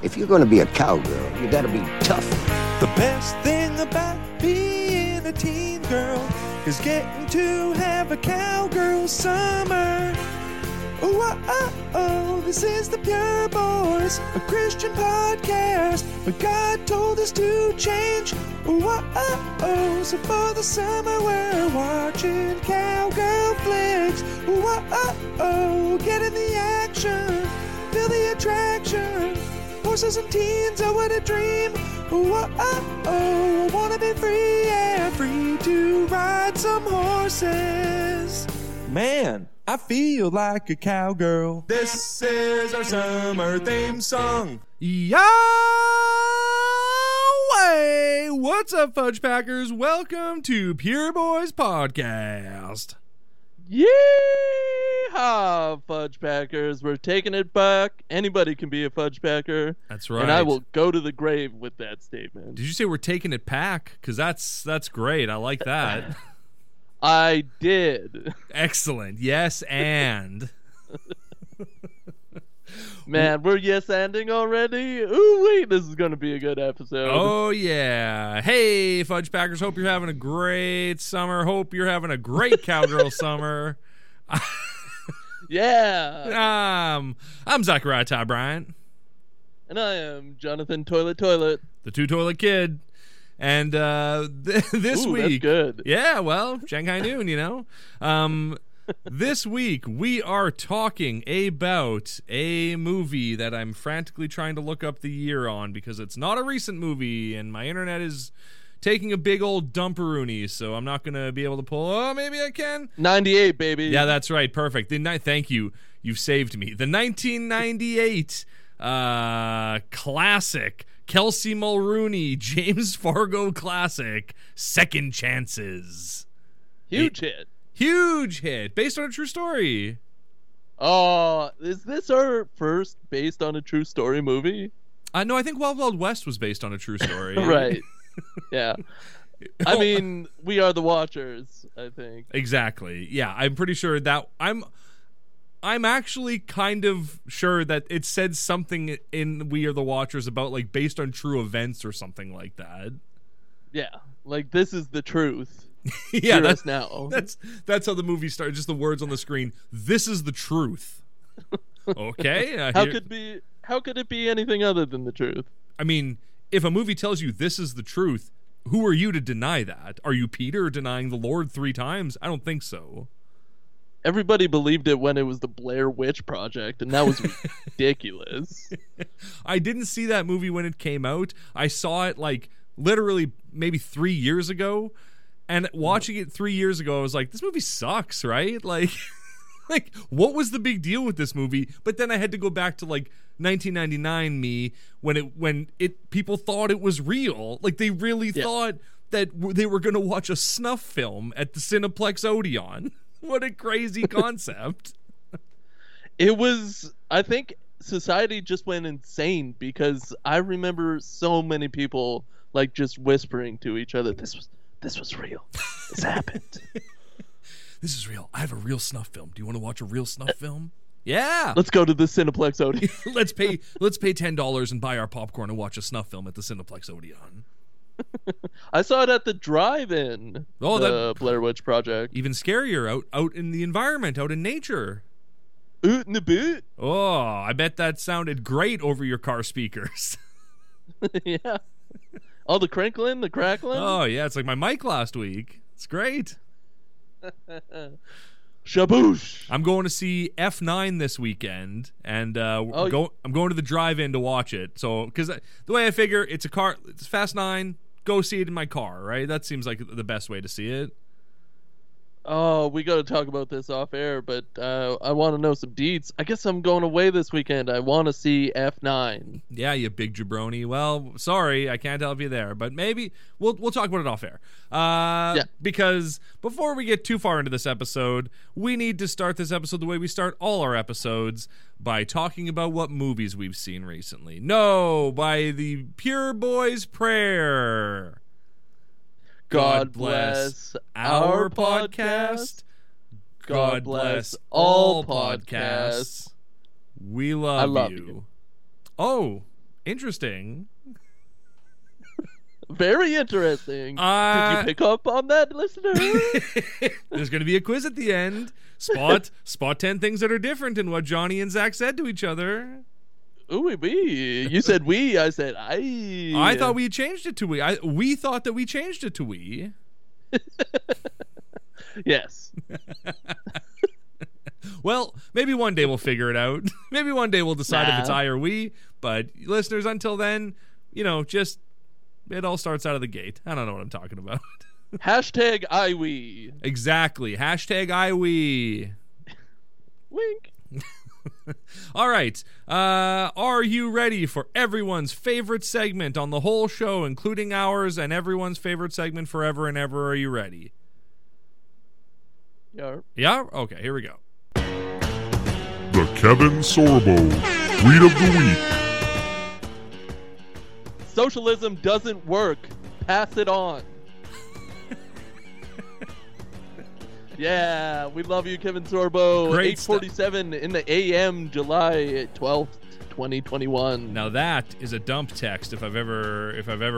If you're going to be a cowgirl, you got to be tough. The best thing about being a teen girl is getting to have a cowgirl summer. Oh, this is the Pure Boys, a Christian podcast, but God told us to change. Oh, so for the summer we're watching cowgirl flicks. Oh, get in the action, feel the attraction. Horses and teens are what I dream. Oh, I wanna be free, yeah, free to ride some horses. Man, I feel like a cowgirl. This is our summer theme song. Yoway! What's up, Fudge Packers? Welcome to Pure Boys Podcast. Yeehaw, Fudge Packers. We're taking it back. Anybody can be a Fudge Packer. That's right. And I will go to the grave with that statement. Did you say we're taking it back? Because that's great. I like that. I did. Excellent. Yes, and. Man, we're yes-anding already? Ooh, wait, this is going to be a good episode. Oh, yeah. Hey, Fudge Packers, hope you're having a great summer. Hope you're having a great cowgirl summer. Yeah. I'm Zachariah Ty Bryant. And I am Jonathan Toilet. The Two-Toilet Kid. And this week, that's good. Yeah, well, Shanghai Noon, you know. This week we are talking about a movie that I'm frantically trying to look up the year on because it's not a recent movie, and my internet is taking a big old dumperoony, so I'm not gonna be able to pull. Oh, maybe I can. 98, baby. Yeah, that's right. Perfect. Thank you. You've saved me. The 1998 classic. Kelsey Mulrooney, James Fargo classic, Second Chances. Huge hit. Based on a true story. Oh, is this our first based on a true story movie? No, I think Wild Wild West was based on a true story. Right. Yeah. I mean, we are the watchers, I think. Exactly. Yeah, I'm pretty sure that I'm actually kind of sure that it said something in We Are the Watchers about, like, based on true events or something like that. Yeah, like, this is the truth. Yeah, that's now. That's how the movie started. Just the words on the screen. This is the truth. Okay. How could it be anything other than the truth? I mean, if a movie tells you this is the truth, who are you to deny that? Are you Peter denying the Lord three times? I don't think so. Everybody believed it when it was the Blair Witch Project, and that was ridiculous. I didn't see that movie when it came out. I saw it, like, literally maybe 3 years ago, and watching it 3 years ago, I was like, this movie sucks, right? Like, what was the big deal with this movie? But then I had to go back to, like, 1999 me when people thought it was real. Like, they really thought that they were going to watch a snuff film at the Cineplex Odeon. What a crazy concept. It was, I think society just went insane because I remember so many people, like, just whispering to each other, this was real. This happened. This is real. I have a real snuff film. Do you want to watch a real snuff film? Yeah. Let's go to the Cineplex Odeon. let's pay $10 and buy our popcorn and watch a snuff film at the Cineplex Odeon. I saw it at the drive-in. Oh, the Blair Witch Project. Even scarier, out in the environment, out in nature. Oot in the boot. Oh, I bet that sounded great over your car speakers. Yeah. All the crinkling, the crackling. Oh, yeah, it's like my mic last week. It's great. Shaboosh. I'm going to see F9 this weekend, and I'm going to the drive-in to watch it. So, because the way I figure, it's Fast 9. Go see it in my car, right? That seems like the best way to see it. Oh, we got to talk about this off air, but I want to know some deets. I guess I'm going away this weekend. I want to see F9. Yeah, you big jabroni. Well, sorry, I can't help you there, but maybe we'll talk about it off air. Because before we get too far into this episode, we need to start this episode the way we start all our episodes, by talking about what movies we've seen recently. No, by the Pure Boys Prayer. God bless our podcast. God bless all podcasts. We love you. Oh, Interesting. Very interesting. Did you pick up on that, listener? There's going to be a quiz at the end. Spot 10 things that are different in what Johnny and Zach said to each other. Ooh, we. You said we. I said I. I thought we changed it to we. We thought that we changed it to we. Yes. Well, maybe one day we'll figure it out. Maybe one day we'll decide if it's I or we. But listeners, until then, you know, just it all starts out of the gate. I don't know what I'm talking about. Hashtag I we. Exactly. Hashtag I we. Wink. All right. Are you ready for everyone's favorite segment on the whole show, including ours, and everyone's favorite segment forever and ever? Are you ready? Yeah. Yeah? Okay, here we go. The Kevin Sorbo Tweet of the Week. Socialism doesn't work. Pass it on. Yeah, we love you, Kevin Sorbo. 8:47 in the AM, July 12th, 2021. Now that is a dump text if I've ever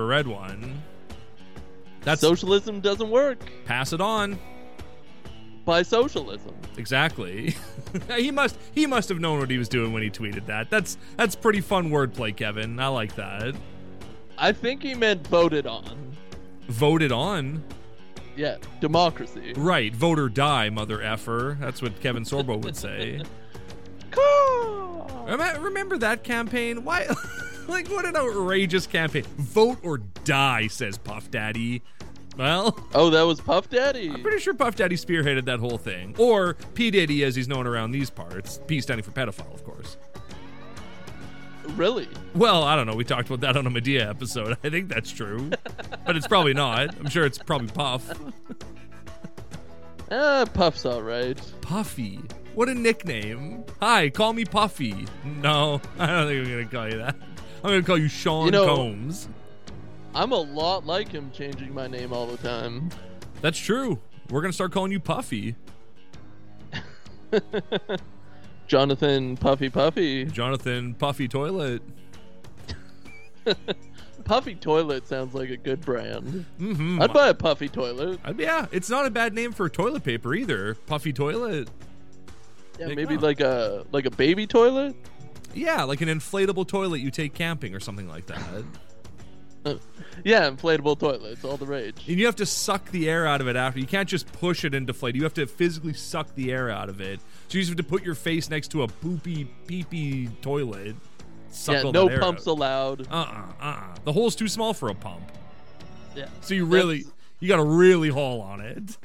read one. That's socialism doesn't work. Pass it on. By socialism. Exactly. He must have known what he was doing when he tweeted that. That's pretty fun wordplay, Kevin. I like that. I think he meant voted on. Voted on? Yeah, democracy. Right, vote or die, mother effer. That's what Kevin Sorbo would say. Cool. Remember that campaign? Why? Like, what an outrageous campaign. Vote or die, says Puff Daddy. Well, oh, that was Puff Daddy. I'm pretty sure Puff Daddy spearheaded that whole thing. Or P. Diddy, as he's known around these parts. P standing for pedophile, of course. Really? Well, I don't know. We talked about that on a Medea episode. I think that's true. But it's probably not. I'm sure it's probably Puff. Puff's all right. Puffy. What a nickname. Hi, call me Puffy. No, I don't think I'm going to call you that. I'm going to call you Sean Combs. I'm a lot like him, changing my name all the time. That's true. We're going to start calling you Puffy. Jonathan Puffy. Jonathan Puffy Toilet. Puffy Toilet sounds like a good brand. Mm-hmm. I'd buy a Puffy Toilet. Yeah, it's not a bad name for toilet paper either. Puffy Toilet. Yeah, maybe like a baby toilet? Yeah, like an inflatable toilet you take camping or something like that. Yeah, inflatable toilets, all the rage. And you have to suck the air out of it after. You can't just push it and deflate. You have to physically suck the air out of it. So you just have to put your face next to a poopy, peepee toilet. No pumps allowed. The hole's too small for a pump. Yeah. So you got to really haul on it.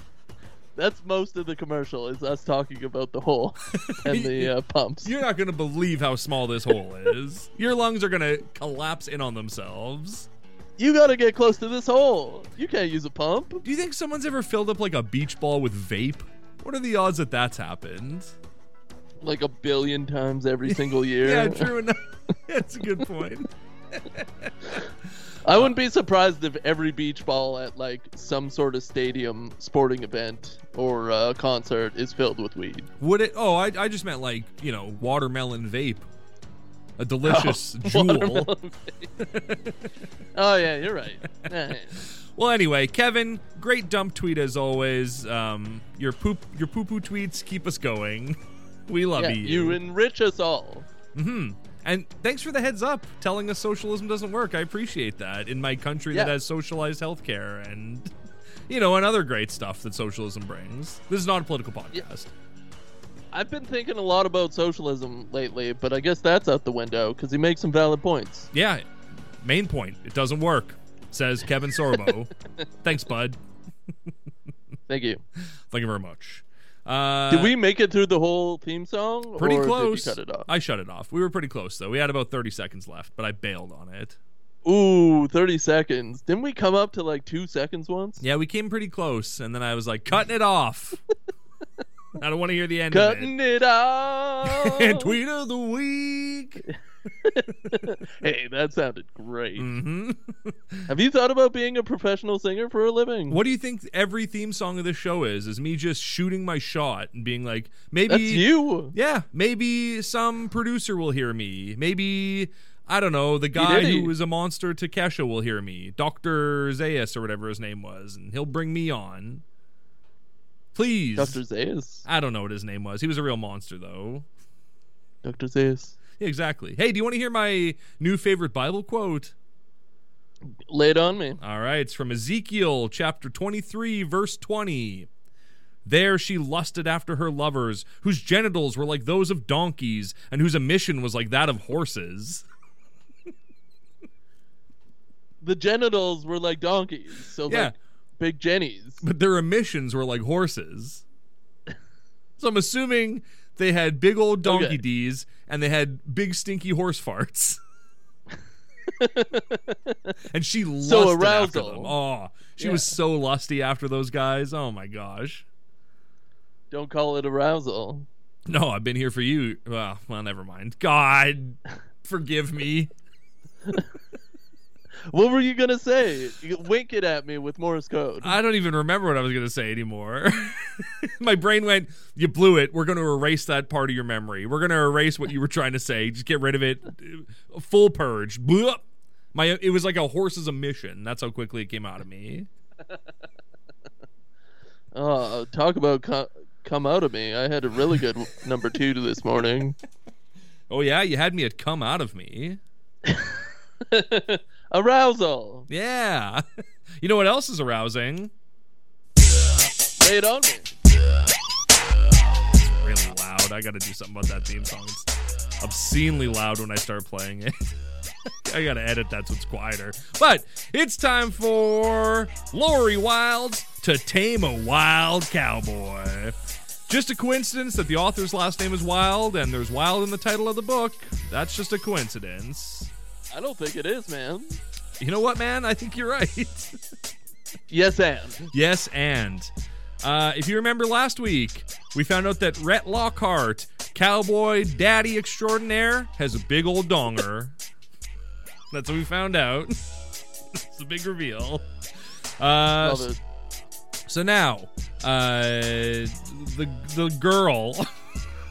That's most of the commercial is us talking about the hole and the pumps. You're not going to believe how small this hole is. Your lungs are going to collapse in on themselves. You got to get close to this hole. You can't use a pump. Do you think someone's ever filled up like a beach ball with vape? What are the odds that that's happened? Like a billion times every single year. Yeah, true enough. That's a good point. I wouldn't be surprised if every beach ball at like some sort of stadium sporting event or concert is filled with weed. Would it? Oh, I just meant like, you know, watermelon vape. A delicious jewel. Oh, yeah, you're right. Well, anyway, Kevin, great dump tweet as always. Your poo-poo tweets keep us going. We love you. You enrich us all. Mm-hmm. And thanks for the heads up telling us socialism doesn't work. I appreciate that in my country that has socialized healthcare and, you know, and other great stuff that socialism brings. This is not a political podcast. Yeah. I've been thinking a lot about socialism lately, but I guess that's out the window because he makes some valid points. Yeah, main point. It doesn't work, says Kevin Sorbo. Thanks, bud. Thank you. Thank you very much. Did we make it through the whole theme song? Pretty close. Did you cut it off? I shut it off. We were pretty close, though. We had about 30 seconds left, but I bailed on it. Ooh, 30 seconds. Didn't we come up to like 2 seconds once? Yeah, we came pretty close, and then I was like, cutting it off. I don't want to hear the end of it. Cutting it off. Tweet of the week. Hey, that sounded great. Mm-hmm. Have you thought about being a professional singer for a living? What do you think every theme song of this show is? Is me just shooting my shot and being like, maybe... That's you. Yeah, maybe some producer will hear me. Maybe I don't know, the guy who is a monster to Kesha will hear me. Dr. Zayas or whatever his name was, and he'll bring me on. Please. Dr. Zayas? I don't know what his name was. He was a real monster, though. Dr. Zayas. Yeah, exactly. Hey, do you want to hear my new favorite Bible quote? Lay it on me. All right, it's from Ezekiel chapter 23, verse 20. There she lusted after her lovers, whose genitals were like those of donkeys, and whose emission was like that of horses. The genitals were like donkeys, so yeah. Like big jennies. But their emissions were like horses. So I'm assuming they had big old donkey D's, and they had big stinky horse farts. And she lusted after them. Oh, she was so lusty after those guys. Oh my gosh. Don't call it arousal. No, I've been here for you. Well, never mind. God, forgive me. What were you going to say? You wink it at me with Morse code. I don't even remember what I was going to say anymore. My brain went, you blew it. We're going to erase that part of your memory. We're going to erase what you were trying to say. Just get rid of it. Full purge. It was like a horse's emission. That's how quickly it came out of me. Oh, talk about come out of me. I had a really good number two to this morning. Oh, yeah? You had me at come out of me. Arousal. Yeah. You know what else is arousing? Lay it on me. It's really loud. I gotta do something about that theme song. It's obscenely loud when I start playing it. I gotta edit that's what's quieter. But it's time for Lori Wilde's To Tame a Wild Cowboy. Just a coincidence that the author's last name is Wild and there's Wild in the title of the book. That's just a coincidence. I don't think it is, man. You know what, man? I think you're right. Yes, and. If you remember last week, we found out that Rhett Lockhart, cowboy daddy extraordinaire, has a big old donger. That's what we found out. It's a big reveal. Love it. So now, the girl,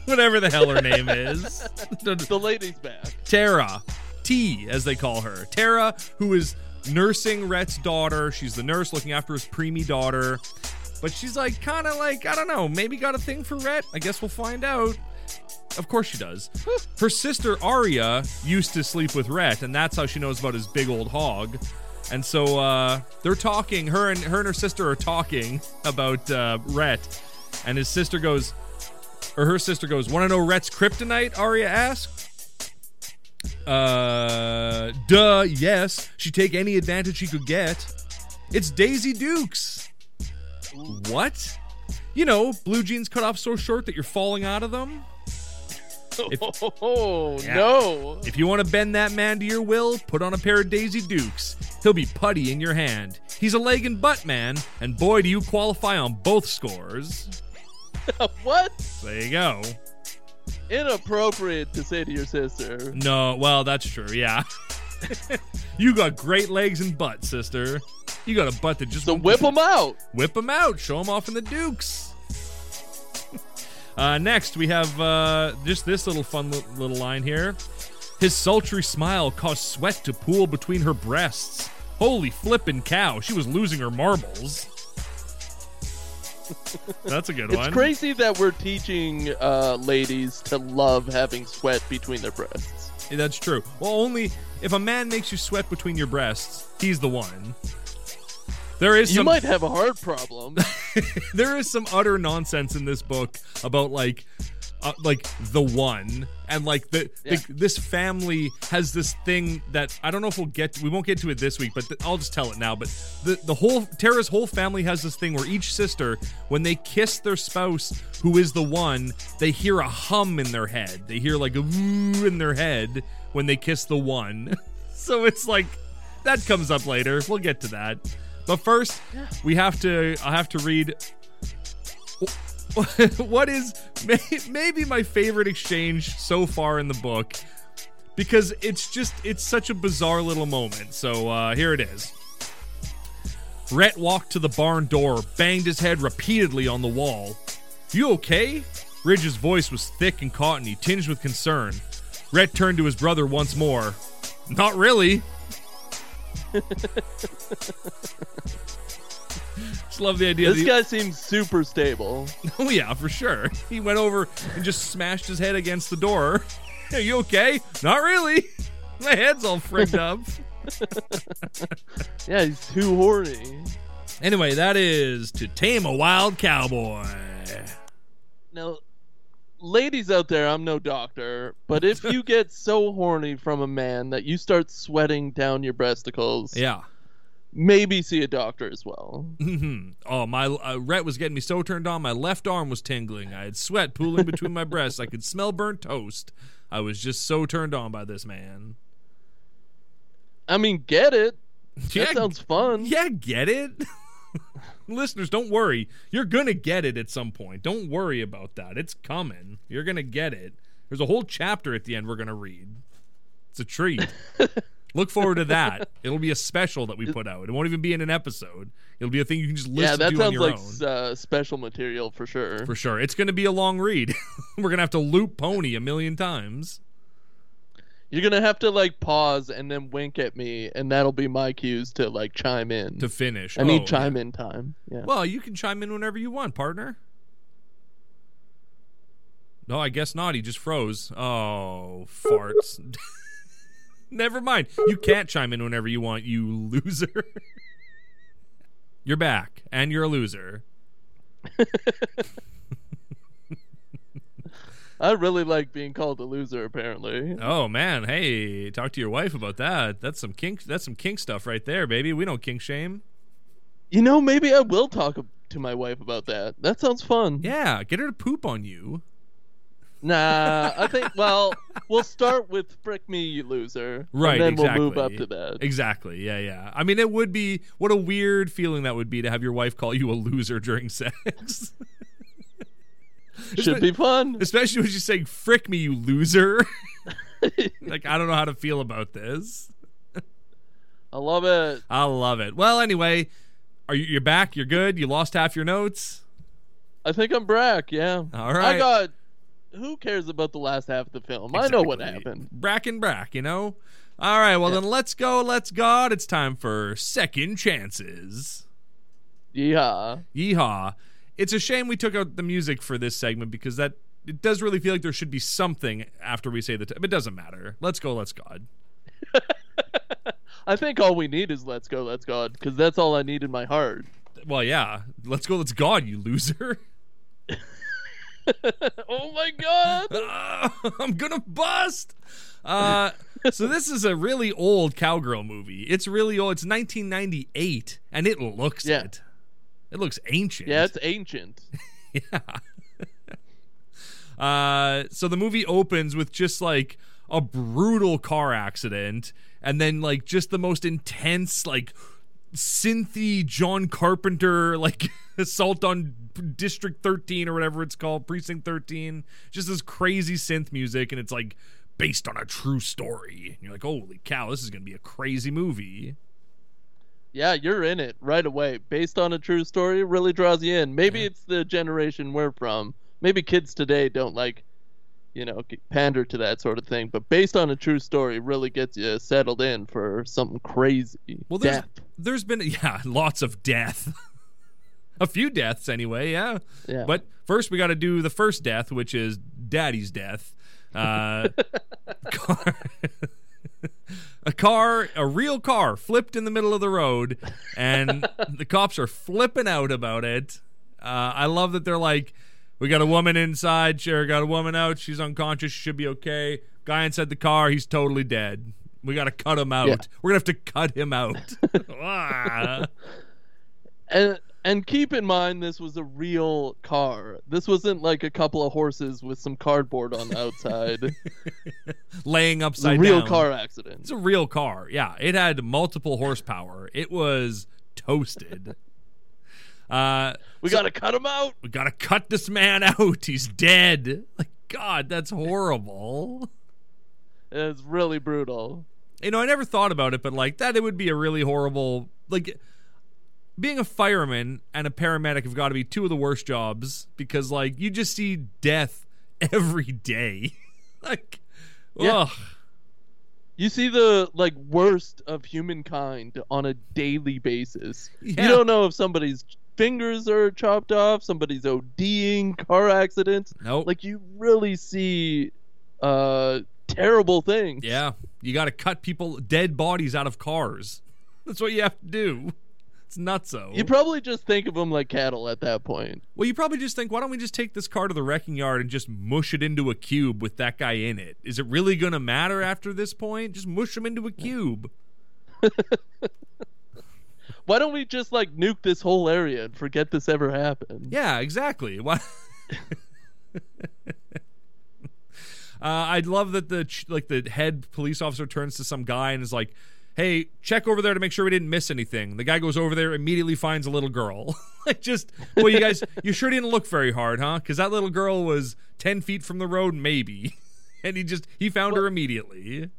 whatever the hell her name is. The lady's back. Tara. T, as they call her. Tara, who is nursing Rhett's daughter. She's the nurse looking after his preemie daughter. But she's like, kind of like, I don't know, maybe got a thing for Rhett? I guess we'll find out. Of course she does. Her sister, Aria, used to sleep with Rhett, and that's how she knows about his big old hog. And so they're talking. Her and her sister are talking about Rhett. And her sister goes, want to know Rhett's kryptonite? Aria asks. Duh, yes. She'd take any advantage she could get. It's Daisy Dukes. Ooh. What? You know, blue jeans cut off so short that you're falling out of them. No. If you want to bend that man to your will, put on a pair of Daisy Dukes. He'll be putty in your hand. He's a leg and butt man, and boy, do you qualify on both scores. What? There you go. Inappropriate to say to your sister. No, well, that's true, yeah. You got great legs and butt, sister. You got a butt that just... So whip them out. Whip them out. Show them off in the Dukes. Next, we have just this little fun little line here. His sultry smile caused sweat to pool between her breasts. Holy flippin' cow. She was losing her marbles. That's a good one. It's crazy that we're teaching ladies to love having sweat between their breasts. Yeah, that's true. Well, only if a man makes you sweat between your breasts, he's the one. You might have a heart problem. There is some utter nonsense in this book about like the one and like this family has this thing that I don't know if we won't get to it this week, but I'll just tell it now. But Tara's whole family has this thing where each sister, when they kiss their spouse who is the one, they hear a hum in their head. They hear like a woo in their head when they kiss the one. So it's like that comes up later. We'll get to that. But first, I have to read what is maybe my favorite exchange so far in the book, because it's such a bizarre little moment. So here it is. Rhett walked to the barn door, banged his head repeatedly on the wall. You okay? Ridge's voice was thick and cottony, tinged with concern. Rhett turned to his brother once more. Not really. Just love the idea. This guy seems super stable. Oh, yeah, for sure. He went over and just smashed his head against the door. Are you okay? Not really. My head's all frigged up. Yeah, he's too horny. Anyway, that is To Tame a Wild Cowboy. Now, ladies out there, I'm no doctor, but if you get so horny from a man that you start sweating down your breasticles, yeah, maybe see a doctor as well. Mm-hmm. Oh, my Rhett was getting me so turned on, my left arm was tingling. I had sweat pooling between my breasts. I could smell burnt toast. I was just so turned on by this man. I mean, get it. Yeah, that sounds fun. Yeah, get it. Listeners, don't worry. You're going to get it at some point. Don't worry about that. It's coming. You're going to get it. There's a whole chapter at the end we're going to read. It's a treat. Look forward to that. It'll be a special that we put out. It won't even be in an episode. It'll be a thing you can just listen to on your own. Yeah, that sounds like special material for sure. For sure. It's going to be a long read. We're going to have to loop Pony a million times. You're going to have to, like, pause and then wink at me, and that'll be my cues to, like, chime in. To finish. I need chime-in time. Yeah. Well, you can chime in whenever you want, partner. No, I guess not. He just froze. Oh, farts. Never mind. You can't chime in whenever you want, you loser. You're back, and you're a loser. I really like being called a loser, apparently. Oh, man. Hey, talk to your wife about that. That's some kink stuff right there, baby. We don't kink shame. You know, maybe I will talk to my wife about that. That sounds fun. Yeah, get her to poop on you. Nah, I think, well, we'll start with frick me, you loser. Right, exactly. And then we'll move up to that. Exactly, yeah. I mean, it would be, what a weird feeling that would be to have your wife call you a loser during sex. Should be fun. Especially when she's saying, frick me, you loser. Like, I don't know how to feel about this. I love it. Well, anyway, you're back? You're good? You lost half your notes? I think I'm back, yeah. All right. Who cares about the last half of the film? Exactly. I know what happened. Brack, you know? All right, well, then let's go. Let's God. It's time for Second Chances. Yeehaw. It's a shame we took out the music for this segment because it does really feel like there should be something after we say the time. It doesn't matter. Let's go, let's God. I think all we need is let's go, let's God, because that's all I need in my heart. Well, yeah. Let's go, let's God, you loser. Oh, my God. I'm going to bust. So this is a really old cowgirl movie. It's really old. It's 1998, and it looks it. It looks ancient. Yeah, it's ancient. Yeah. So the movie opens with just, like, a brutal car accident and then, like, just the most intense, like, synthy John Carpenter, like, assault on District 13 or whatever it's called, Precinct 13. Just this crazy synth music, and it's, like, based on a true story. And you're like, holy cow, this is going to be a crazy movie. Yeah, you're in it right away. Based on a true story, really draws you in. Maybe it's the generation we're from. Maybe kids today don't, like, you know, pander to that sort of thing. But based on a true story really gets you settled in for something crazy. Well, there's been, lots of death. A few deaths anyway, yeah. But first we got to do the first death, which is Daddy's death. A real car flipped in the middle of the road, and the cops are flipping out about it. I love that they're like, we got a woman inside, sure, got a woman out, she's unconscious, she should be okay. Guy inside the car, he's totally dead. We got to cut him out. Yeah. We're going to have to cut him out. And keep in mind, this was a real car. This wasn't like a couple of horses with some cardboard on the outside. Laying upside down. It's a real car accident. It's a real car, yeah. It had multiple horsepower. It was toasted. We got to cut him out. We got to cut this man out. He's dead. Like, God, that's horrible. It's really brutal. You know, I never thought about it, but like that, it would be a really horrible... like. Being a fireman and a paramedic have got to be two of the worst jobs because, like, you just see death every day. Like, ugh. You see the like worst of humankind on a daily basis. Yeah. You don't know if somebody's fingers are chopped off, somebody's ODing, car accidents. Nope. Like you really see terrible things. Yeah. You got to cut people, dead bodies out of cars. That's what you have to do. It's nutso. You probably just think of them like cattle at that point. Well, you probably just think, why don't we just take this car to the wrecking yard and just mush it into a cube with that guy in it? Is it really going to matter after this point? Just mush him into a cube. Why don't we just like nuke this whole area and forget this ever happened? Yeah, exactly. Why? I'd love that the head police officer turns to some guy and is like, hey, check over there to make sure we didn't miss anything. The guy goes over there, immediately finds a little girl. Like, just, well, you guys, you sure didn't look very hard, huh? Because that little girl was 10 feet from the road, maybe. And he found her immediately.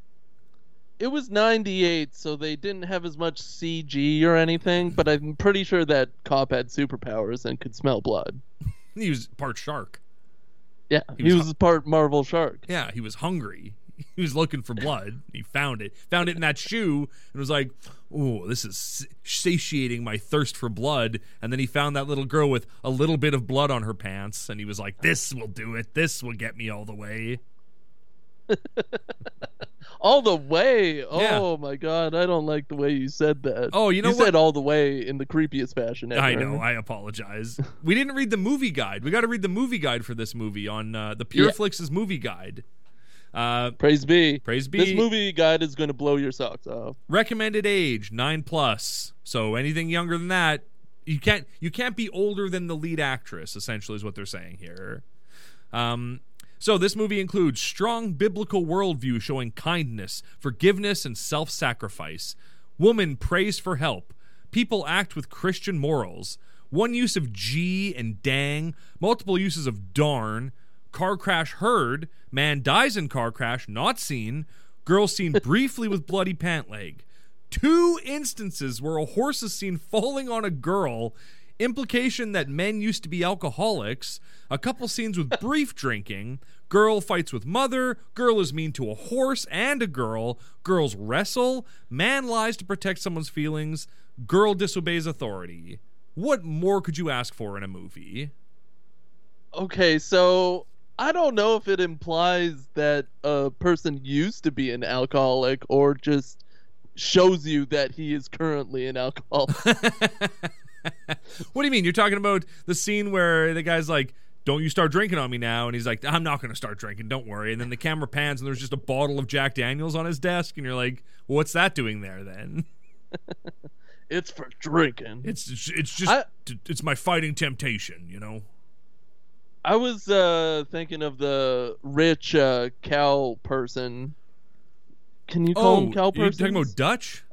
It was 98, so they didn't have as much CG or anything, but I'm pretty sure that cop had superpowers and could smell blood. He was part shark. Yeah, he was part Marvel shark. Yeah, he was hungry. He was looking for blood. He found it. Found it in that shoe and was like, ooh, this is satiating my thirst for blood. And then he found that little girl with a little bit of blood on her pants. And he was like, this will do it. This will get me all the way. All the way? Yeah. Oh, my God. I don't like the way you said that. Oh, you know what? You said all the way in the creepiest fashion ever. I know. I apologize. We didn't read the movie guide. We got to read the movie guide for this movie on the Pureflix's movie guide. Praise be. This movie guide is going to blow your socks off. Recommended age 9+. So anything younger than that, you can't be older than the lead actress. Essentially, is what they're saying here. So this movie includes strong biblical worldview showing kindness, forgiveness, and self-sacrifice. Woman prays for help. People act with Christian morals. One use of G and dang. Multiple uses of darn. Car crash heard. Man dies in car crash, not seen. Girl seen briefly with bloody pant leg. 2 instances where a horse is seen falling on a girl. Implication that men used to be alcoholics. A couple scenes with brief drinking. Girl fights with mother. Girl is mean to a horse and a girl. Girls wrestle. Man lies to protect someone's feelings. Girl disobeys authority. What more could you ask for in a movie? Okay, so I don't know if it implies that a person used to be an alcoholic or just shows you that he is currently an alcoholic. What do you mean? You're talking about the scene where the guy's like, don't you start drinking on me now? And he's like, I'm not going to start drinking, don't worry. And then the camera pans and there's just a bottle of Jack Daniels on his desk. And you're like, well, what's that doing there then? It's for drinking. It's my fighting temptation, you know? I was thinking of the rich cow person. Can you call him cow person? You're talking about Dutch?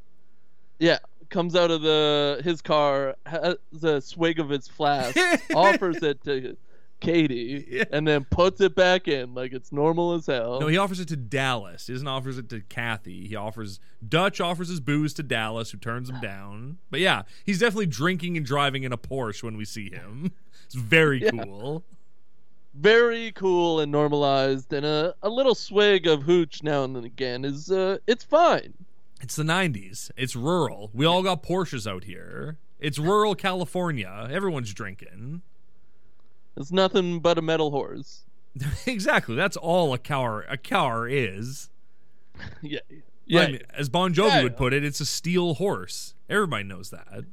Yeah. Comes out of his car, has a swig of his flask, offers it to Katie, and then puts it back in like it's normal as hell. No, he offers it to Dallas. He doesn't offer it to Kathy. Dutch offers his booze to Dallas, who turns him down. But yeah, he's definitely drinking and driving in a Porsche when we see him. It's very cool. Very cool and normalized, and a little swig of hooch now and then again is it's fine. It's the 90s. It's rural. We all got Porsches out here. It's rural California. Everyone's drinking. It's nothing but a metal horse. Exactly. That's all a cow is. Yeah. Yeah. I mean, as Bon Jovi would put it, it's a steel horse. Everybody knows that.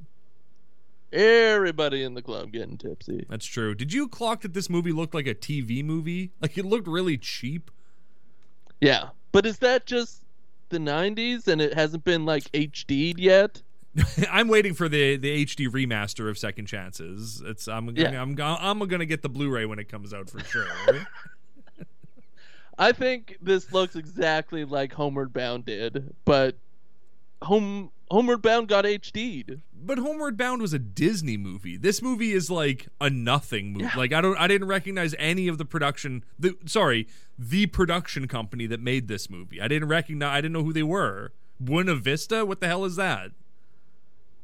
Everybody in the club getting tipsy. That's true. Did you clock that this movie looked like a TV movie? Like, it looked really cheap. Yeah. But is that just the 90s and it hasn't been, like, HD'd yet? I'm waiting for the HD remaster of Second Chances. I'm going to get the Blu-ray when it comes out for sure. I think this looks exactly like Homeward Bound did, but Homeward Bound got HD'd. But Homeward Bound was a Disney movie. This movie is like a nothing movie. Yeah. Like I didn't recognize any of the production. The production company that made this movie. I didn't know who they were. Buena Vista? What the hell is that?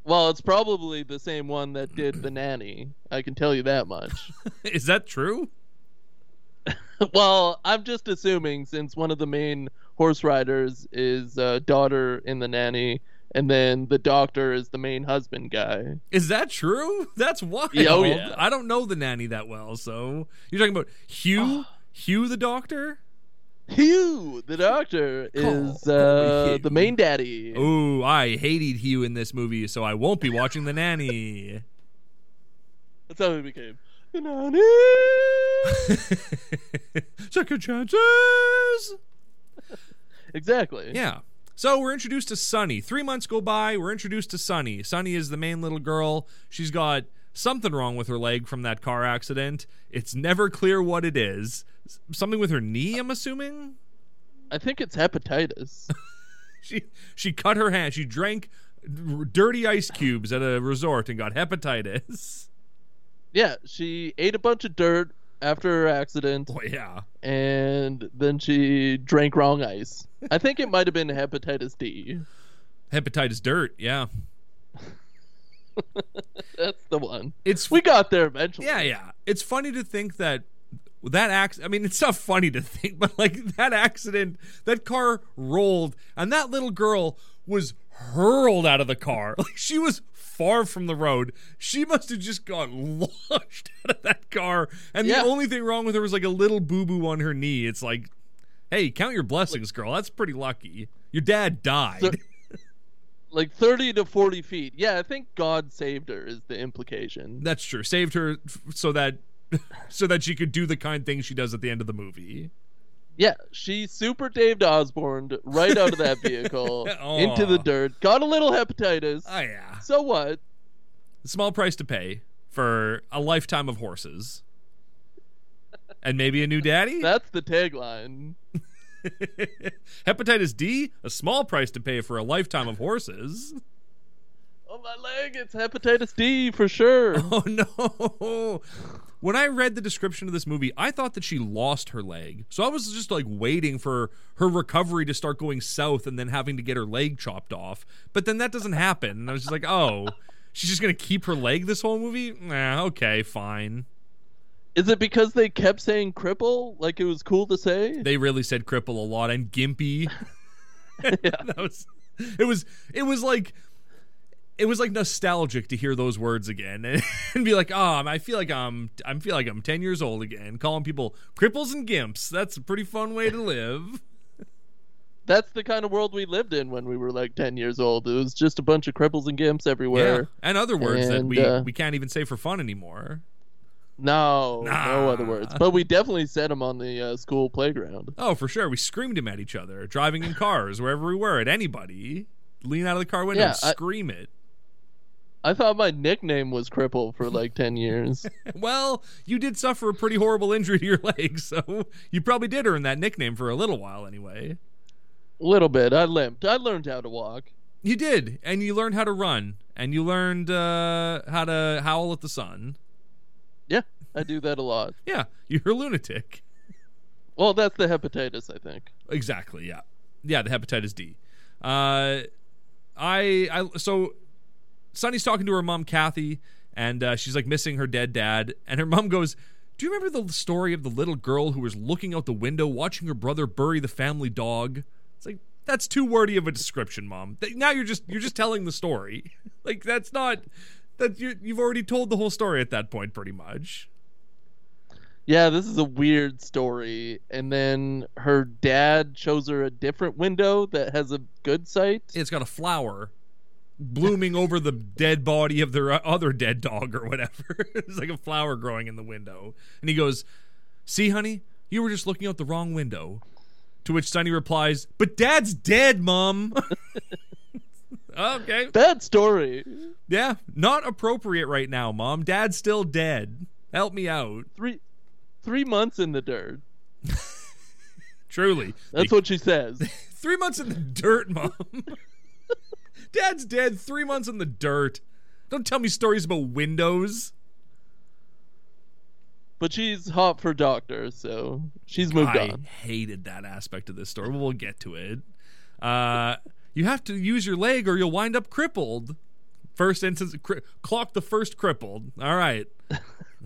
Well, it's probably the same one that did The Nanny. I can tell you that much. Is that true? Well, I'm just assuming since one of the main horse riders is daughter in The Nanny, and then the doctor is the main husband guy. Is that true? That's wild. Oh, yeah. I don't know The Nanny that well, so you're talking about Hugh? Hugh the doctor? Hugh the doctor is the main daddy. Ooh, I hated Hugh in this movie, so I won't be watching The Nanny. That's how he became The Nanny. Second Chances. Exactly. Yeah. So we're introduced to Sunny. 3 months go by. We're introduced to Sunny. Sunny is the main little girl. She's got something wrong with her leg from that car accident. It's never clear what it is. Something with her knee, I'm assuming? I think it's hepatitis. She cut her hand. She drank dirty ice cubes at a resort and got hepatitis. Yeah, she ate a bunch of dirt after her accident. Oh, yeah. And then she drank wrong ice. I think it might have been hepatitis D. Hepatitis dirt, yeah. That's the one. We got there eventually. Yeah, yeah. It's funny to think that accident. I mean, it's not funny to think, but like that accident, that car rolled, and that little girl was hurled out of the car. Like she was far from the road. She must have just got launched out of that car. And the only thing wrong with her was like a little boo-boo on her knee. It's like, hey, count your blessings, girl. That's pretty lucky. Your dad died. Like 30 to 40 feet. Yeah, I think God saved her is the implication. That's true. Saved her so that she could do the kind thing she does at the end of the movie. Yeah, she super Dave Osborne right out of that vehicle, into the dirt, got a little hepatitis. Oh, yeah. So what? A small price to pay for a lifetime of horses. And maybe a new daddy? That's the tagline. Hepatitis D, a small price to pay for a lifetime of horses. Oh, my leg, it's hepatitis D for sure. Oh, no. When I read the description of this movie, I thought that she lost her leg. So I was just like waiting for her recovery to start going south and then having to get her leg chopped off. But then that doesn't happen. And I was just like, oh, she's just going to keep her leg this whole movie? Nah, okay, fine. Is it because they kept saying cripple like it was cool to say? They really said cripple a lot, and gimpy. Yeah. It was like nostalgic to hear those words again and be like, "Oh, I feel like I'm 10 years old again, calling people cripples and gimps." That's a pretty fun way to live. That's the kind of world we lived in when we were like 10 years old. It was just a bunch of cripples and gimps everywhere. Yeah. And other words that we can't even say for fun anymore. No other words. But we definitely said them on the school playground. Oh, for sure. We screamed them at each other, driving in cars, wherever we were, at anybody. Lean out of the car window and scream it. I thought my nickname was cripple for like 10 years. Well, you did suffer a pretty horrible injury to your leg, so you probably did earn that nickname for a little while anyway. A little bit. I limped. I learned how to walk. You did, and you learned how to run, and you learned how to howl at the sun. Yeah, I do that a lot. Yeah, you're a lunatic. Well, that's the hepatitis, I think. Exactly, yeah. Yeah, the hepatitis D. So Sunny's talking to her mom, Kathy, and she's like missing her dead dad. And her mom goes, "Do you remember the story of the little girl who was looking out the window watching her brother bury the family dog?" It's like, that's too wordy of a description, Mom. Now you're just telling the story. Like, that's not... That you've already told the whole story at that point, pretty much. Yeah, this is a weird story. And then her dad shows her a different window that has a good sight. It's got a flower blooming over the dead body of their other dead dog or whatever. It's like a flower growing in the window. And he goes, "See, honey, you were just looking out the wrong window." To which Sunny replies, "But Dad's dead, Mom." Okay. Bad story. Yeah, not appropriate right now, Mom. Dad's still dead. Help me out. Three months in the dirt. Truly. That's what she says. 3 months in the dirt, Mom. Dad's dead. 3 months in the dirt. Don't tell me stories about windows. But she's hot for doctor, so she's moved on. I hated that aspect of this story. We'll get to it. You have to use your leg or you'll wind up crippled. First instance, clock the first crippled. All right.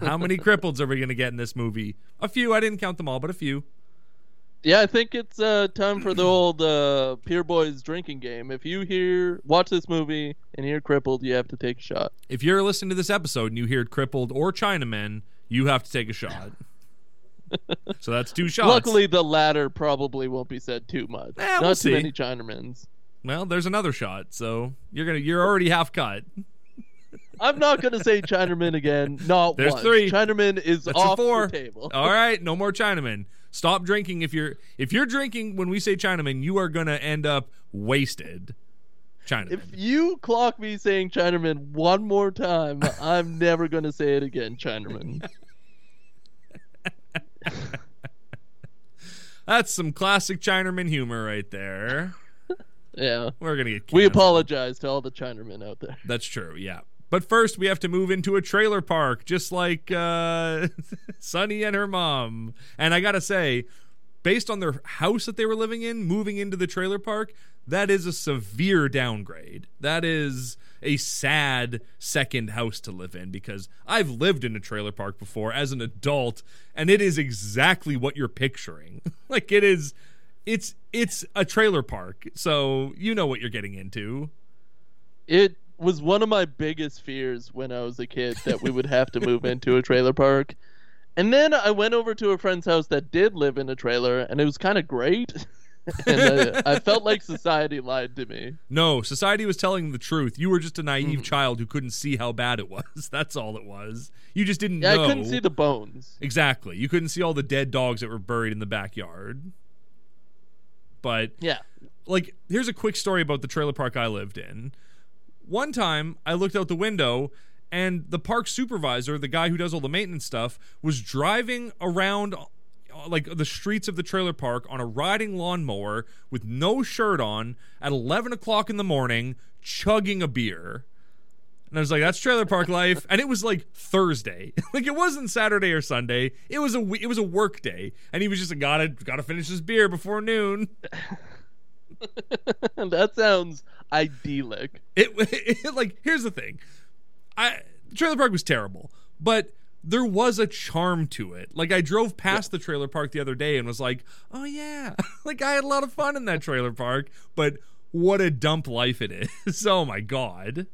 How many crippleds are we going to get in this movie? A few. I didn't count them all, but a few. Yeah, I think it's time for the old Pier Boys drinking game. If you watch this movie and hear Crippled, you have to take a shot. If you're listening to this episode and you hear Crippled or Chinamen, you have to take a shot. So that's two shots. Luckily, the latter probably won't be said too much. Not too many Chinamans. Well, there's another shot, so you're already half cut. I'm not going to say Chinaman again. Not there's once. Three. Chinaman is that's off the table. All right, no more Chinaman. Stop drinking. If you're drinking when we say Chinaman, you are going to end up wasted. Chinaman. If you clock me saying Chinaman one more time, I'm never going to say it again, Chinaman. That's some classic Chinaman humor right there. Yeah. We're going to get We apologize to all the Chinamen out there. That's true, yeah. But first, we have to move into a trailer park, just like Sunny and her mom. And I got to say, based on their house that they were living in, moving into the trailer park, that is a severe downgrade. That is a sad second house to live in, because I've lived in a trailer park before as an adult, and it is exactly what you're picturing. Like, it is, it's a trailer park, so you know what you're getting into. It was one of my biggest fears when I was a kid that we would have to move into a trailer park. And then I went over to a friend's house that did live in a trailer, and it was kind of great. And I felt like society lied to me. No, society was telling the truth. You were just a naive child who couldn't see how bad it was. That's all it was. You just didn't know. I couldn't see the bones. Exactly. You couldn't see all the dead dogs that were buried in the backyard. But yeah, like, here's a quick story about the trailer park I lived in. One time, I looked out the window, and the park supervisor, the guy who does all the maintenance stuff, was driving around like the streets of the trailer park on a riding lawnmower with no shirt on at 11 o'clock in the morning, chugging a beer. And I was like, that's trailer park life. And it was like Thursday. Like, it wasn't Saturday or Sunday. It was a work day. And he was just like, gotta finish this beer before noon. That sounds idyllic. It like, here's the thing, the trailer park was terrible, but there was a charm to it. Like, I drove past the trailer park the other day and was like, oh yeah, like, I had a lot of fun in that trailer park, but what a dump life it is. Oh my god,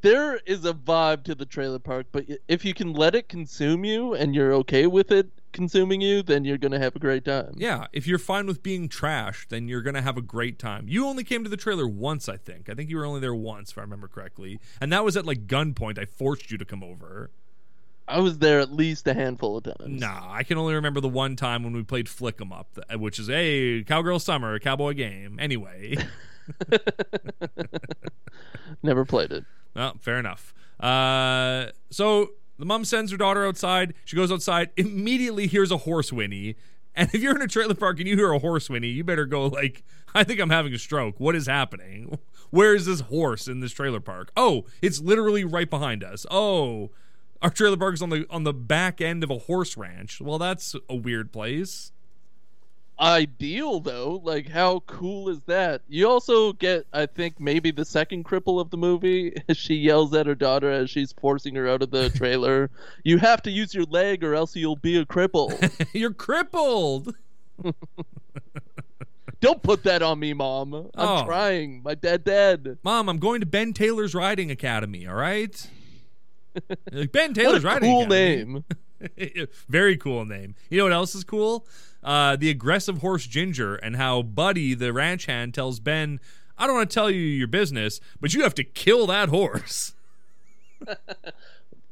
there is a vibe to the trailer park, but if you can let it consume you and you're okay with it consuming you, then you're gonna have a great time. Yeah, if you're fine with being trashed, then you're gonna have a great time. You only came to the trailer once. I think you were only there once, if I remember correctly, and that was at like gunpoint. I forced you to come over. I was there at least a handful of times. Nah, I can only remember the one time when we played Flick 'em Up, which is Cowgirl Summer, a cowboy game. Anyway, never played it. Well, fair enough. So the mom sends her daughter outside. She goes outside, immediately hears a horse whinny. And if you're in a trailer park and you hear a horse whinny, you better go like, I think I'm having a stroke. What is happening? Where is this horse in this trailer park? Oh, it's literally right behind us. Oh, our trailer park is on the back end of a horse ranch. Well, that's a weird place. Ideal, though. Like, how cool is that? You also get, I think, maybe the second cripple of the movie. She yells at her daughter as she's forcing her out of the trailer. You have to use your leg or else you'll be a cripple. You're crippled. Don't put that on me, Mom. I'm trying. My dad dead. Mom, I'm going to Ben Taylor's Riding Academy, all right? Like, Ben Taylor's Riding Academy. What a cool name. Very cool name. You know what else is cool? The aggressive horse Ginger, and how Buddy, the ranch hand, tells Ben, I don't want to tell you your business, but you have to kill that horse.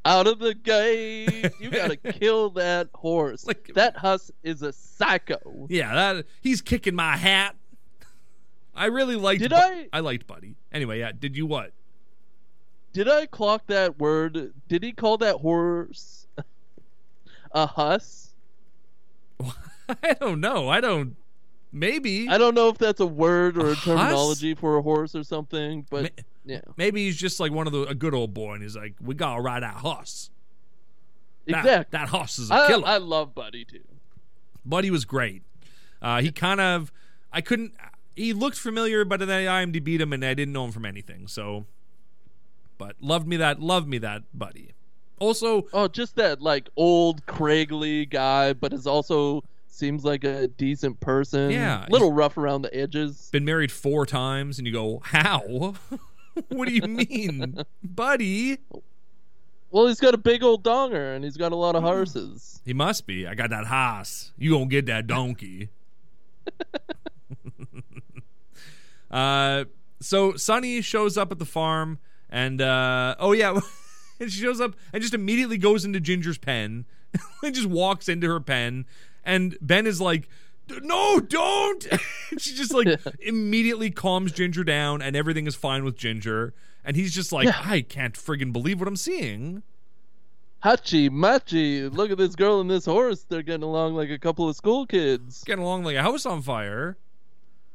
Out of the gate, you got to kill that horse. Like, that huss is a psycho. Yeah, he's kicking my hat. I really liked I liked Buddy. Anyway, yeah, did you what? Did I clock that word? Did he call that horse a huss? I don't know. I don't know if that's a word or a terminology for a horse or something, but yeah. Maybe he's just like one of a good old boy, and he's like, we gotta ride that horse. Exactly. That horse is a killer. I love Buddy too. Buddy was great. He looked familiar, but then IMDb'd him and I didn't know him from anything, so. But loved me that Buddy. Also, just that like old craggly guy, but is also seems like a decent person. Yeah. A little rough around the edges. Been married 4 times, and you go, how? What do you mean, buddy? Well, he's got a big old donger, and he's got a lot of horses. He must be. I got that horse. You gonna get that donkey. So Sunny shows up at the farm, and and she shows up and just immediately goes into Ginger's pen and just walks into her pen, and Ben is like, no, don't. She just immediately calms Ginger down, and everything is fine with Ginger, and he's just like, I can't friggin' believe what I'm seeing. Hachi machi, look at this girl and this horse. They're getting along like a couple of school kids. Getting along like a house on fire.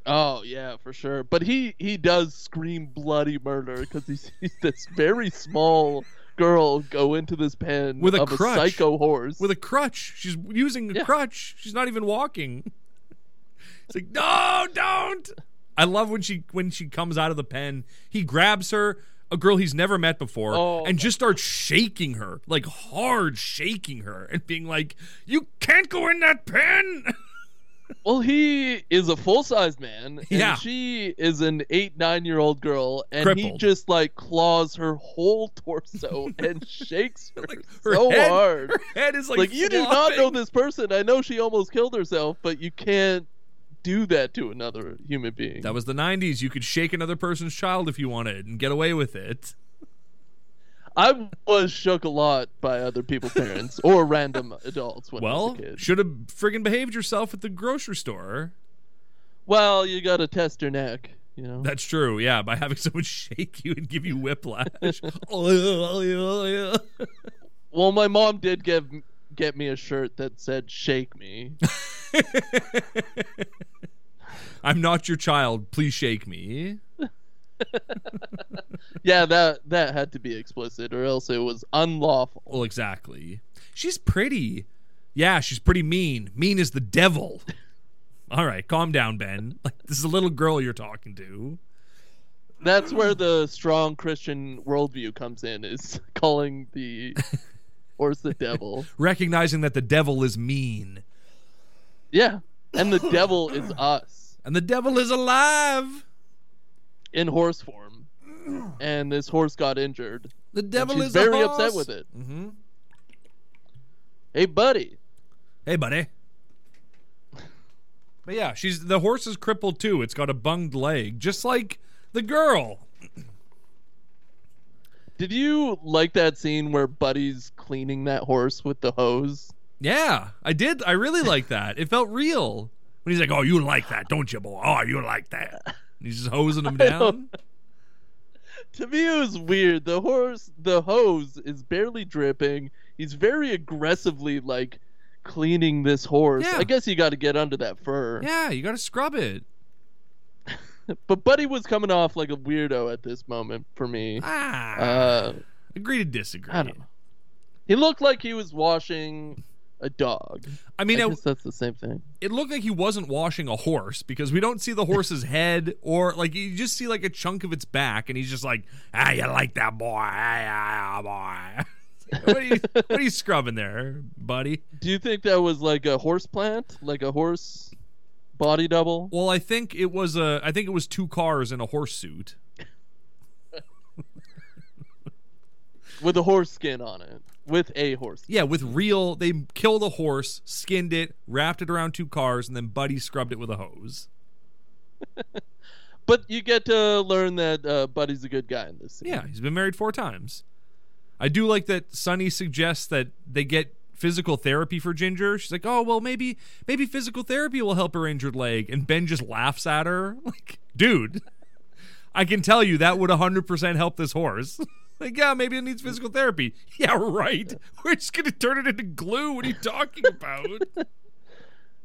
Oh, yeah, for sure. But he does scream bloody murder because he sees this very small girl go into this pen with a crutch. A psycho horse. With a crutch. She's using a crutch. She's not even walking. It's like, no, don't. I love when she comes out of the pen. He grabs her, a girl he's never met before, and just starts shaking her, like hard shaking her, and being like, you can't go in that pen. Well, he is a full-sized man, and she is an 8-9-year-old girl, and crippled. He just, claws her whole torso and shakes her, her so head, hard. Her head is, flopping. You do not know this person. I know she almost killed herself, but you can't do that to another human being. That was the 90s. You could shake another person's child if you wanted and get away with it. I was shook a lot by other people's parents or random adults when I was a kid. Well, should have friggin' behaved yourself at the grocery store. Well, you gotta test your neck, you know. That's true, yeah, by having someone shake you and give you whiplash. Well, my mom did get me a shirt that said, shake me. I'm not your child, please shake me. Yeah, that had to be explicit, or else it was unlawful. Well, exactly. She's pretty. Yeah, she's pretty mean. Mean is the devil. All right, calm down, Ben. This is a little girl you're talking to. That's where the strong Christian worldview comes in, is calling the horse the devil. Recognizing that the devil is mean. Yeah, and the devil is us. And the devil is alive. In horse form, and this horse got injured. The devil is very upset with it. Mm-hmm. Hey buddy. But yeah, the horse is crippled too. It's got a bunged leg, just like the girl. Did you like that scene where Buddy's cleaning that horse with the hose? Yeah, I did. I really liked that. It felt real when he's like, "Oh, you like that, don't you, boy? Oh, you like that." He's just hosing them down. To me, it was weird. The hose is barely dripping. He's very aggressively cleaning this horse. Yeah. I guess you got to get under that fur. Yeah, you got to scrub it. But Buddy was coming off like a weirdo at this moment for me. Agree to disagree. I don't know. He looked like he was washing a dog. I mean, I guess that's the same thing. It looked like he wasn't washing a horse, because we don't see the horse's head, or you just see a chunk of its back, and he's just like, "Ah, you like that, boy? Ah, boy." What are you scrubbing there, buddy? Do you think that was a horse plant, a horse body double? Well, I think it was two cars in a horse suit with a horse skin on it. With a horse. Yeah, they killed a horse, skinned it, wrapped it around 2 cars, and then Buddy scrubbed it with a hose. But you get to learn that Buddy's a good guy in this scene. Yeah, he's been married 4 times. I do like that Sunny suggests that they get physical therapy for Ginger. She's like, oh, well, maybe physical therapy will help her injured leg. And Ben just laughs at her. Dude, I can tell you that would 100% help this horse. Yeah, maybe it needs physical therapy. Yeah, right. We're just going to turn it into glue. What are you talking about?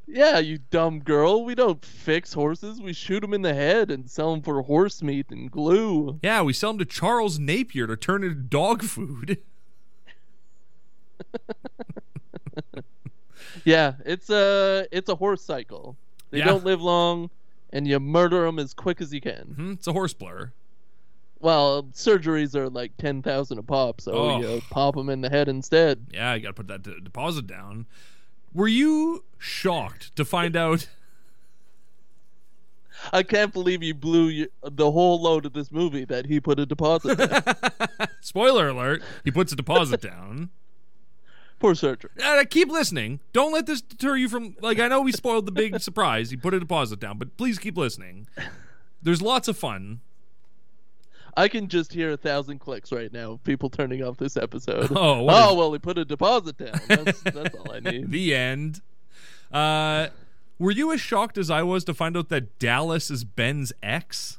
Yeah, you dumb girl. We don't fix horses. We shoot them in the head and sell them for horse meat and glue. Yeah, we sell them to Charles Napier to turn into dog food. Yeah, it's a horse cycle. They don't live long, and you murder them as quick as you can. Mm-hmm. It's a horse blur. Well, surgeries are 10,000 a pop, so you pop them in the head instead. Yeah, you got to put that deposit down. Were you shocked to find out? I can't believe you blew the whole load of this movie that he put a deposit down. Spoiler alert, he puts a deposit down. Poor Sergio. Keep listening. Don't let this deter you from... Like, I know we spoiled the big surprise. He put a deposit down, but please keep listening. There's lots of fun. I can just hear 1,000 clicks right now of people turning off this episode. Well, he put a deposit down. That's all I need. The end. Were you as shocked as I was to find out that Dallas is Ben's ex?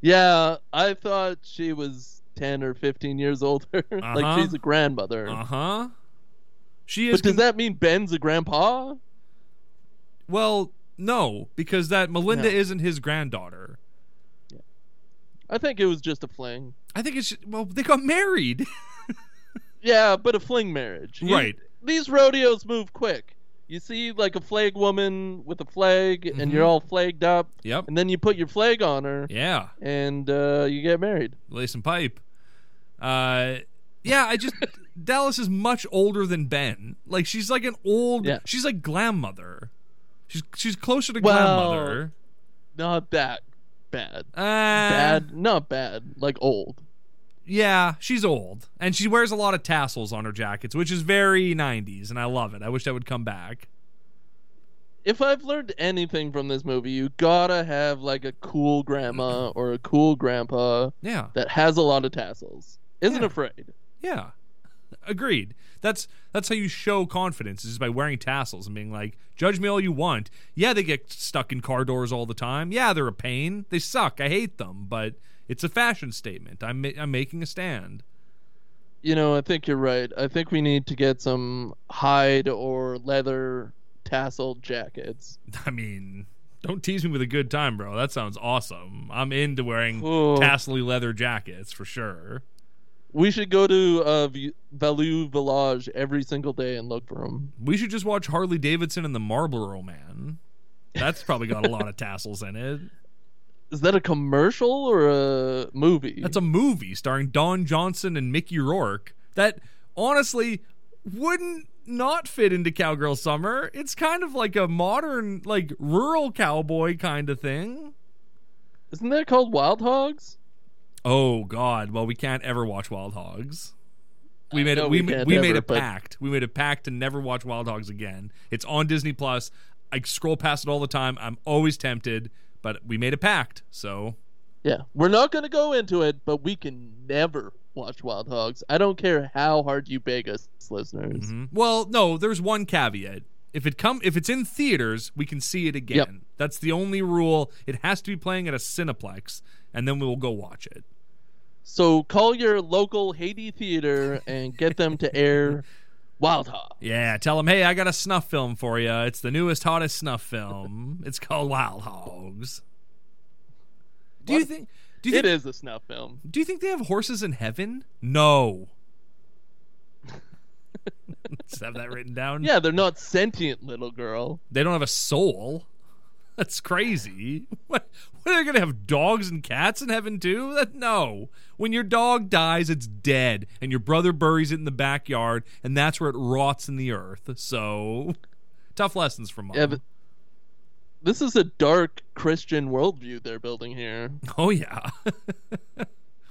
Yeah, I thought she was 10 or 15 years older. Uh-huh. Like, she's a grandmother. Uh-huh. She is. But does that mean Ben's a grandpa? Well, no, because that Melinda isn't his granddaughter. Yeah. I think it was just a fling. I think it's... Well, they got married. Yeah, but a fling marriage. Right. These rodeos move quick. You see, like, a flag woman with a flag, mm-hmm. and you're all flagged up. Yep. And then you put your flag on her. Yeah. And you get married. Lay some pipe. Yeah, I just... Dallas is much older than Ben. Like, she's like an old... Yeah. She's like grandmother. She's closer to grandmother. Not that bad. Not bad. Like, old. Yeah, she's old. And she wears a lot of tassels on her jackets, which is very 90s, and I love it. I wish that would come back. If I've learned anything from this movie, you gotta have, like, a cool grandma or a cool grandpa that has a lot of tassels. Isn't afraid. Yeah. Agreed. That's how you show confidence, is by wearing tassels and being like, judge me all you want. Yeah, they get stuck in car doors all the time. Yeah, they're a pain. They suck. I hate them. But it's a fashion statement. I'm making a stand. You know, I think you're right. I think we need to get some hide or leather tasseled jackets. I mean, don't tease me with a good time, bro. That sounds awesome. I'm into wearing tassely leather jackets for sure. We should go to Value Village every single day and look for them. We should just watch Harley Davidson and the Marlboro Man. That's probably got a lot of tassels in it. Is that a commercial or a movie? That's a movie starring Don Johnson and Mickey Rourke that honestly wouldn't not fit into Cowgirl Summer. It's kind of like a modern, like, rural cowboy kind of thing. Isn't that called Wild Hogs? Oh God! Well, we can't ever watch Wild Hogs. We made a pact. We made a pact to never watch Wild Hogs again. It's on Disney Plus. I scroll past it all the time. I'm always tempted, but we made a pact. So yeah, we're not going to go into it, but we can never watch Wild Hogs. I don't care how hard you beg us, listeners. Mm-hmm. Well, no, there's one caveat. If it's in theaters, we can see it again. Yep. That's the only rule. It has to be playing at a Cineplex, and then we will go watch it. So call your local Haiti theater and get them to air Wild Hogs. Yeah, tell them, hey, I got a snuff film for you. It's the newest, hottest snuff film. It's called Wild Hogs. Do you think it is a snuff film? Do you think they have horses in heaven? No. Just have that written down. Yeah, they're not sentient, little girl. They don't have a soul. That's crazy. What are they going to have, dogs and cats in heaven too? No. When your dog dies, it's dead, and your brother buries it in the backyard, and that's where it rots in the earth. So, tough lessons from Mom. Yeah, but this is a dark Christian worldview they're building here. Oh, yeah.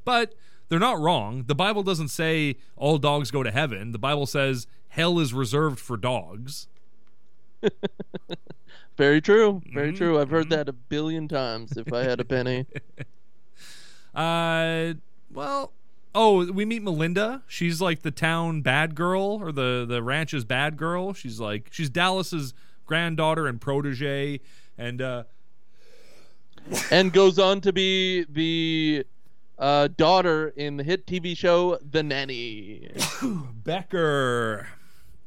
But they're not wrong. The Bible doesn't say all dogs go to heaven. The Bible says hell is reserved for dogs. Very true. Very true. I've heard that 1 billion times if I had a penny. We meet Melinda. She's like the town bad girl, or the ranch's bad girl. She's Dallas's granddaughter and protege, and goes on to be the daughter in the hit TV show The Nanny. Becker.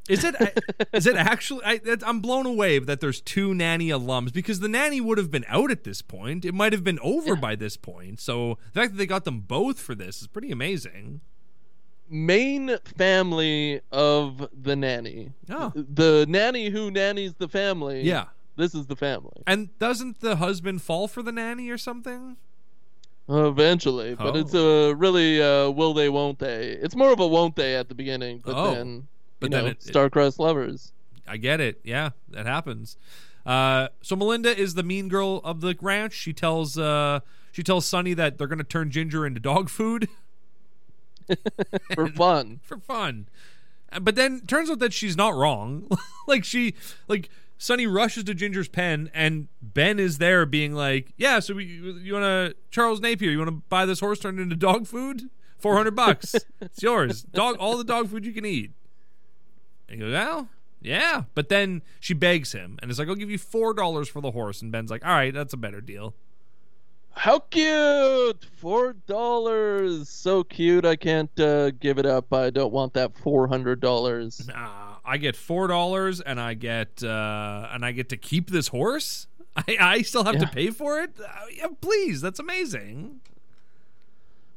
Is it actually? I'm blown away that there's two Nanny alums, because The Nanny would have been out at this point. It might have been over by this point. So the fact that they got them both for this is pretty amazing. Main family of The Nanny. Oh. The nanny who nannies the family. Yeah. This is the family. And doesn't the husband fall for the nanny or something? Eventually. But it's a really will they, won't they. It's more of a won't they at the beginning, but then... But you know, star-crossed lovers. I get it. Yeah, that happens. So Melinda is the mean girl of the ranch. She tells Sunny that they're going to turn Ginger into dog food. For fun. But then turns out that she's not wrong. Sunny rushes to Ginger's pen, and Ben is there being like, yeah, so you want to, Charles Napier, you want to buy this horse turned into dog food? $400. It's yours. All the dog food you can eat. And he goes, well, yeah. But then she begs him, and it's like, I'll give you $4 for the horse. And Ben's like, all right, that's a better deal. How cute! $4. So cute, I can't give it up. I don't want that $400. Nah, I get $4 and I get to keep this horse? I still have to pay for it? Yeah, please, that's amazing.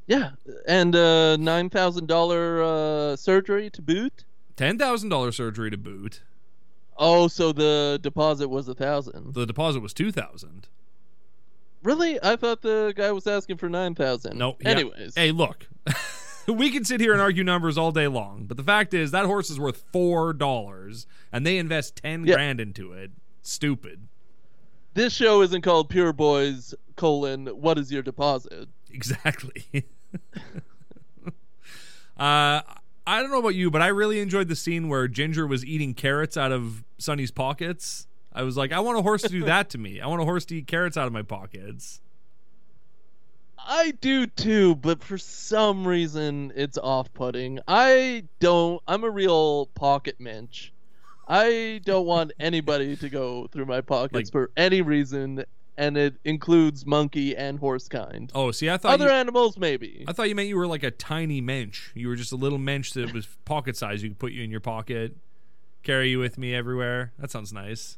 Yeah, and $9,000 surgery to boot? $10,000 surgery to boot. Oh, so the deposit was $1,000. The deposit was $2,000. Really? I thought the guy was asking for $9,000. No. Yeah. Anyways. Hey, look. We can sit here and argue numbers all day long, but the fact is that horse is worth $4 and they invest 10 grand into it. Stupid. This show isn't called Pure Boys, what is your deposit? Exactly. I don't know about you, but I really enjoyed the scene where Ginger was eating carrots out of Sunny's pockets. I was like, I want a horse to do that to me. I want a horse to eat carrots out of my pockets. I do too, but for some reason it's off-putting. I'm a real pocket mensch. I don't want anybody to go through my pockets for any reason, and it includes monkey and horse kind. Oh, see, I thought other animals maybe. I thought you meant you were like a tiny mensch. You were just a little mensch that was pocket size. You could put you in your pocket, carry you with me everywhere. That sounds nice.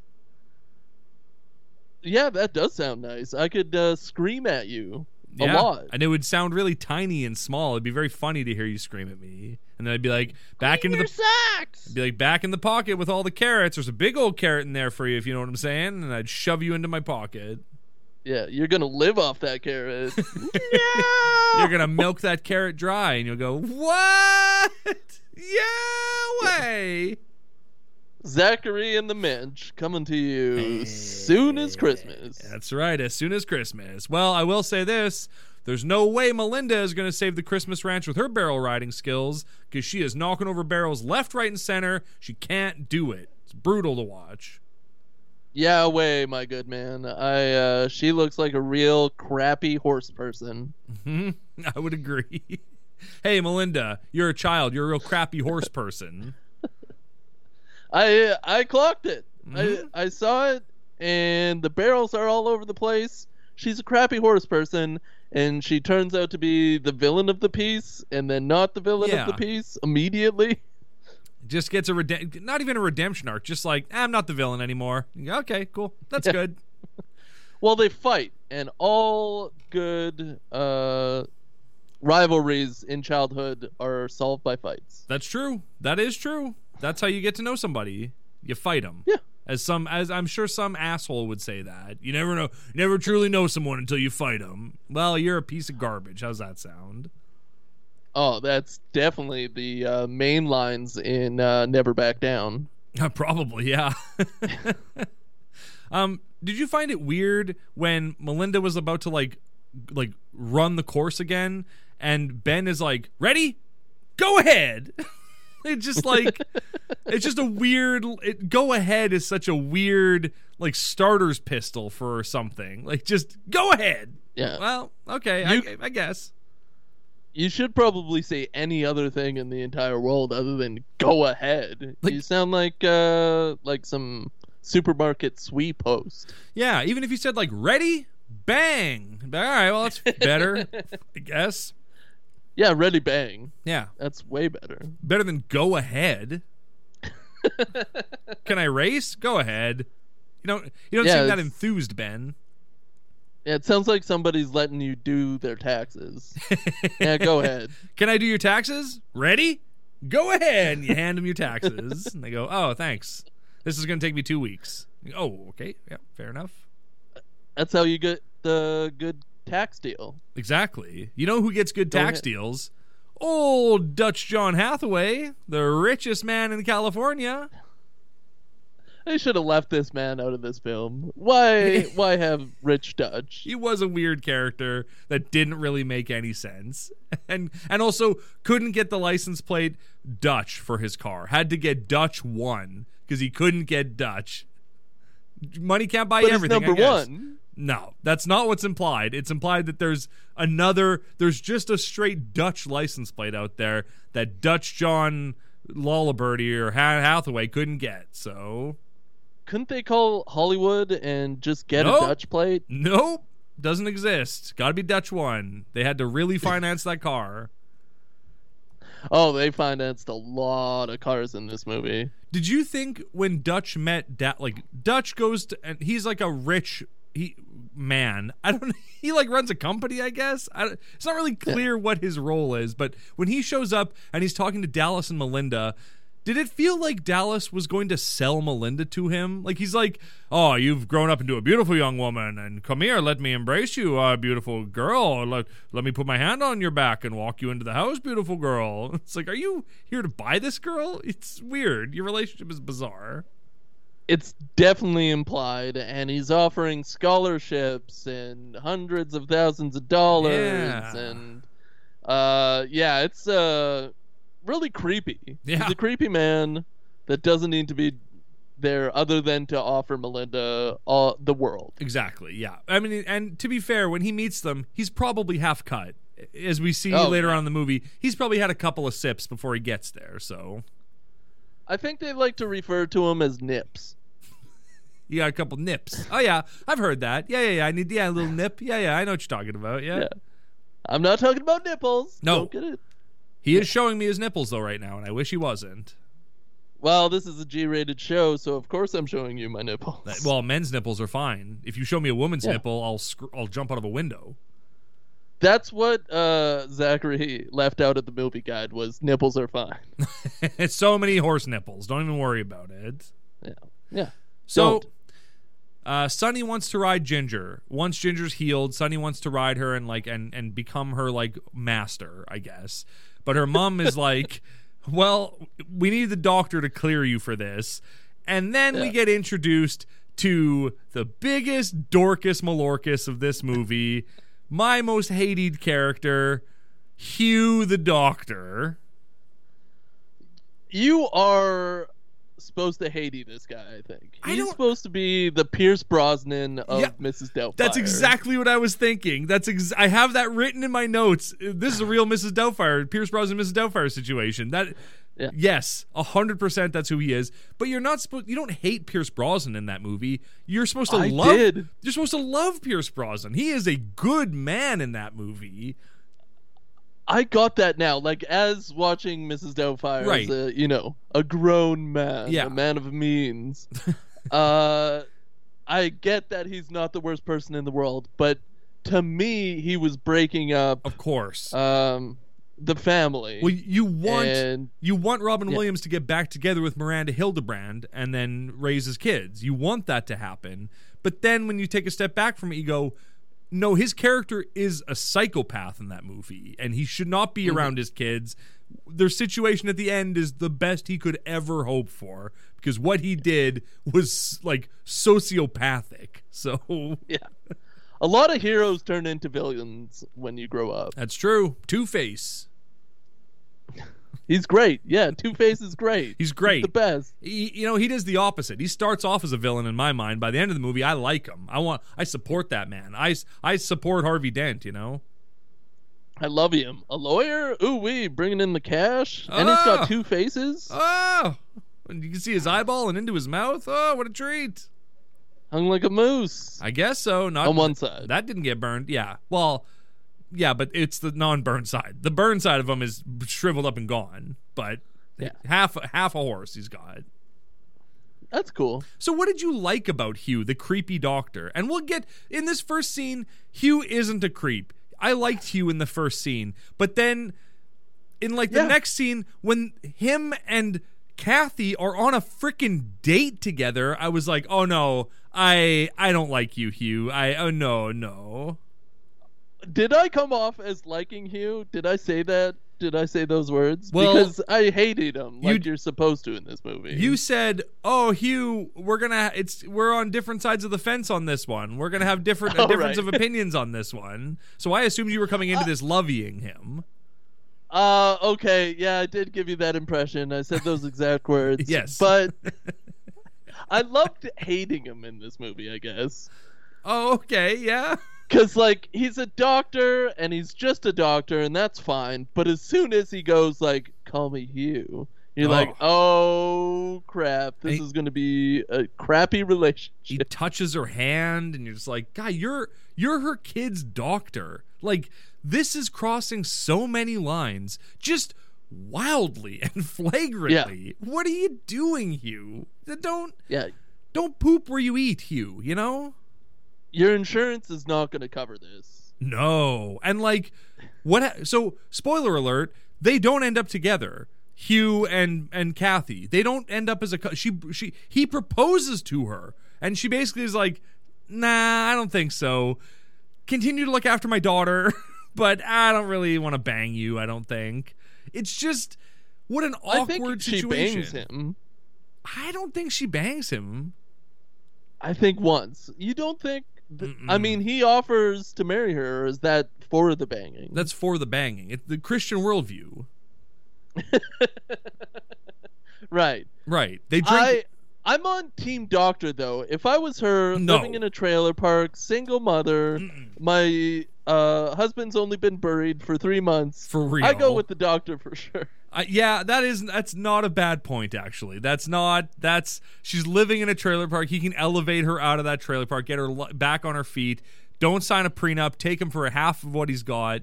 Yeah, that does sound nice. I could scream at you a lot. And it would sound really tiny and small. It'd be very funny to hear you scream at me. And then I'd be like, back in the pocket with all the carrots. There's a big old carrot in there for you, if you know what I'm saying. And I'd shove you into my pocket. Yeah, you're going to live off that carrot. No! You're going to milk that carrot dry, and you'll go, what? Yeah, way! Zachary and the Mensch coming to you soon as Christmas. That's right, as soon as Christmas. Well, I will say this. There's no way Melinda is going to save the Christmas ranch with her barrel riding skills, because she is knocking over barrels left, right, and center. She can't do it. It's brutal to watch. Yeah, way, my good man. She looks like a real crappy horse person. Mm-hmm. I would agree. Hey, Melinda, you're a child. You're a real crappy horse person. I clocked it. Mm-hmm. I saw it, and the barrels are all over the place. She's a crappy horse person, and she turns out to be the villain of the piece, and then not the villain of the piece immediately. Just gets a not even a redemption arc. Just like, I'm not the villain anymore. Okay, cool. That's good. Well, they fight, and all good rivalries in childhood are solved by fights. That's true. That is true. That's how you get to know somebody. You fight them. Yeah. As I'm sure some asshole would say that. You never know. Never truly know someone until you fight them. Well, you're a piece of garbage. How's that sound? Oh, that's definitely the main lines in Never Back Down. Probably, yeah. Did you find it weird when Melinda was about to like run the course again, and Ben is like, "Ready? Go ahead." It's just like, it's just a weird, go ahead is such a weird, like, starter's pistol for something. Like, just go ahead. Yeah. Well, okay, I guess. You should probably say any other thing in the entire world other than go ahead. Like, you sound like some supermarket sweep host. Yeah, even if you said, like, ready, bang. All right, well, that's better, I guess. Yeah, ready, bang. Yeah. That's way better. Better than go ahead. Can I race? Go ahead. You don't seem that enthused, Ben. Yeah, it sounds like somebody's letting you do their taxes. Yeah, go ahead. Can I do your taxes? Ready? Go ahead. And you hand them your taxes. And they go, oh, thanks. This is going to take me 2 weeks. Go, oh, okay. Yeah, fair enough. That's how you get the good tax deal. Exactly. You know who gets good tax deals? Old Dutch John Hathaway, the richest man in California. They should have left this man out of this film. Why have Rich Dutch? He was a weird character that didn't really make any sense. And also couldn't get the license plate Dutch for his car. Had to get Dutch 1 because he couldn't get Dutch. Money can't buy but everything, number I guess. 1. No, that's not what's implied. It's implied that there's just a straight Dutch license plate out there that Dutch John Lullabirdie or Hathaway couldn't get, so... Couldn't they call Hollywood and just get a Dutch plate? Nope. Doesn't exist. Gotta be Dutch 1. They had to really finance that car. Oh, they financed a lot of cars in this movie. Did you think when Dutch met... Dutch goes to... And he's like a rich... Man, I don't know. He runs a company, I guess. It's not really clear what his role is, but when he shows up and he's talking to Dallas and Melinda, did it feel like Dallas was going to sell Melinda to him? He's like, oh, you've grown up into a beautiful young woman, and come here, let me embrace you, beautiful girl. Let me put my hand on your back and walk you into the house, beautiful girl. It's like, are you here to buy this girl? It's weird. Your relationship is bizarre. It's definitely implied, and he's offering scholarships and hundreds of thousands of dollars, and it's really creepy. Yeah. He's a creepy man that doesn't need to be there other than to offer Melinda the world. Exactly, yeah. I mean, and to be fair, when he meets them, he's probably half cut. As we see later on in the movie, he's probably had a couple of sips before he gets there, so... I think they like to refer to him as nips. You got a couple nips. Oh, yeah. I've heard that. Yeah. I need a little nip. Yeah. I know what you're talking about. Yeah. I'm not talking about nipples. No. Don't get it. He is showing me his nipples, though, right now, and I wish he wasn't. Well, this is a G-rated show, so of course I'm showing you my nipples. Well, men's nipples are fine. If you show me a woman's nipple, I'll jump out of a window. That's what Zachary left out of the movie guide was nipples are fine. It's so many horse nipples. Don't even worry about it. Yeah. So Sunny wants to ride Ginger. Once Ginger's healed, Sunny wants to ride her and become her master, I guess. But her mom is like, well, we need the doctor to clear you for this. And then we get introduced to the biggest Dorcas Malorcas of this movie. My most hated character, Hugh the Doctor. You are supposed to hate this guy, I think. He's supposed to be the Pierce Brosnan of Mrs. Doubtfire. That's exactly what I was thinking. I have that written in my notes. This is a real Mrs. Doubtfire, Pierce Brosnan, Mrs. Doubtfire situation. Yes, 100% that's who he is. But you don't hate Pierce Brosnan in that movie. You're supposed to You're supposed to love Pierce Brosnan. He is a good man in that movie. I got that now. As watching Mrs. Doubtfire as a grown man, a man of means, I get that he's not the worst person in the world, but to me, he was breaking up. Of course. The family. Well, you want Robin Williams to get back together with Miranda Hildebrand and then raise his kids. You want that to happen. But then when you take a step back from it, you go, no, his character is a psychopath in that movie, and he should not be around his kids. Their situation at the end is the best he could ever hope for because what he did was sociopathic. So yeah. A lot of heroes turn into villains when you grow up. That's true. Two-Face. He's great. Yeah, Two-Face is great. He's great. He's the best. He does the opposite. He starts off as a villain in my mind. By the end of the movie, I like him. I support that man. I support Harvey Dent, I love him. A lawyer? Ooh-wee, bringing in the cash. Oh. And he's got two faces. Oh! You can see his eyeball and into his mouth. Oh, what a treat. Hung like a moose. I guess so. Not on one side. That didn't get burned. Yeah. Well... Yeah, but it's the non-burn side. The burn side of him is shriveled up and gone, but half a horse he's got. That's cool. So what did you like about Hugh, the creepy doctor? And we'll get... In this first scene, Hugh isn't a creep. I liked Hugh in the first scene, but then in the next scene, when him and Kathy are on a freaking date together, I was like, oh no, I don't like you, Hugh. I... Oh no. Did I come off as liking Hugh? Did I say that? Did I say those words? Well, because I hated him, like you're supposed to in this movie. You said, "Oh, Hugh, we're on different sides of the fence on this one. We're gonna have difference of opinions on this one." So I assumed you were coming into this loving him. Okay, yeah, I did give you that impression. I said those exact words. Yes, but I loved hating him in this movie, I guess. Oh, okay, yeah. Because, like, he's a doctor, and he's just a doctor, and that's fine. But as soon as he goes, like, call me Hugh, you're like, oh, crap. This is going to be a crappy relationship. He touches her hand, and you're just like, God, you're her kid's doctor. Like, this is crossing so many lines just wildly and flagrantly. Yeah. What are you doing, Hugh? Don't poop where you eat, Hugh, you know? Your insurance is not going to cover this. No. And, like, so, spoiler alert, they don't end up together, Hugh and Kathy. They don't end up as he proposes to her, and she basically is like, nah, I don't think so. Continue to look after my daughter, but I don't really want to bang you, I don't think. It's just, what an awkward situation. I think she bangs him. I don't think she bangs him. I think once. You don't think... I mean, he offers to marry her. Or is that for the banging? That's for the banging. It's the Christian worldview. Right. They drink. I'm on Team Doctor, though. If I was her, living in a trailer park, single mother, my husband's only been buried for 3 months. For real. I go with the doctor for sure. That's not a bad point, actually. She's living in a trailer park. He can elevate her out of that trailer park, get her back on her feet. Don't sign a prenup. Take him for half of what he's got.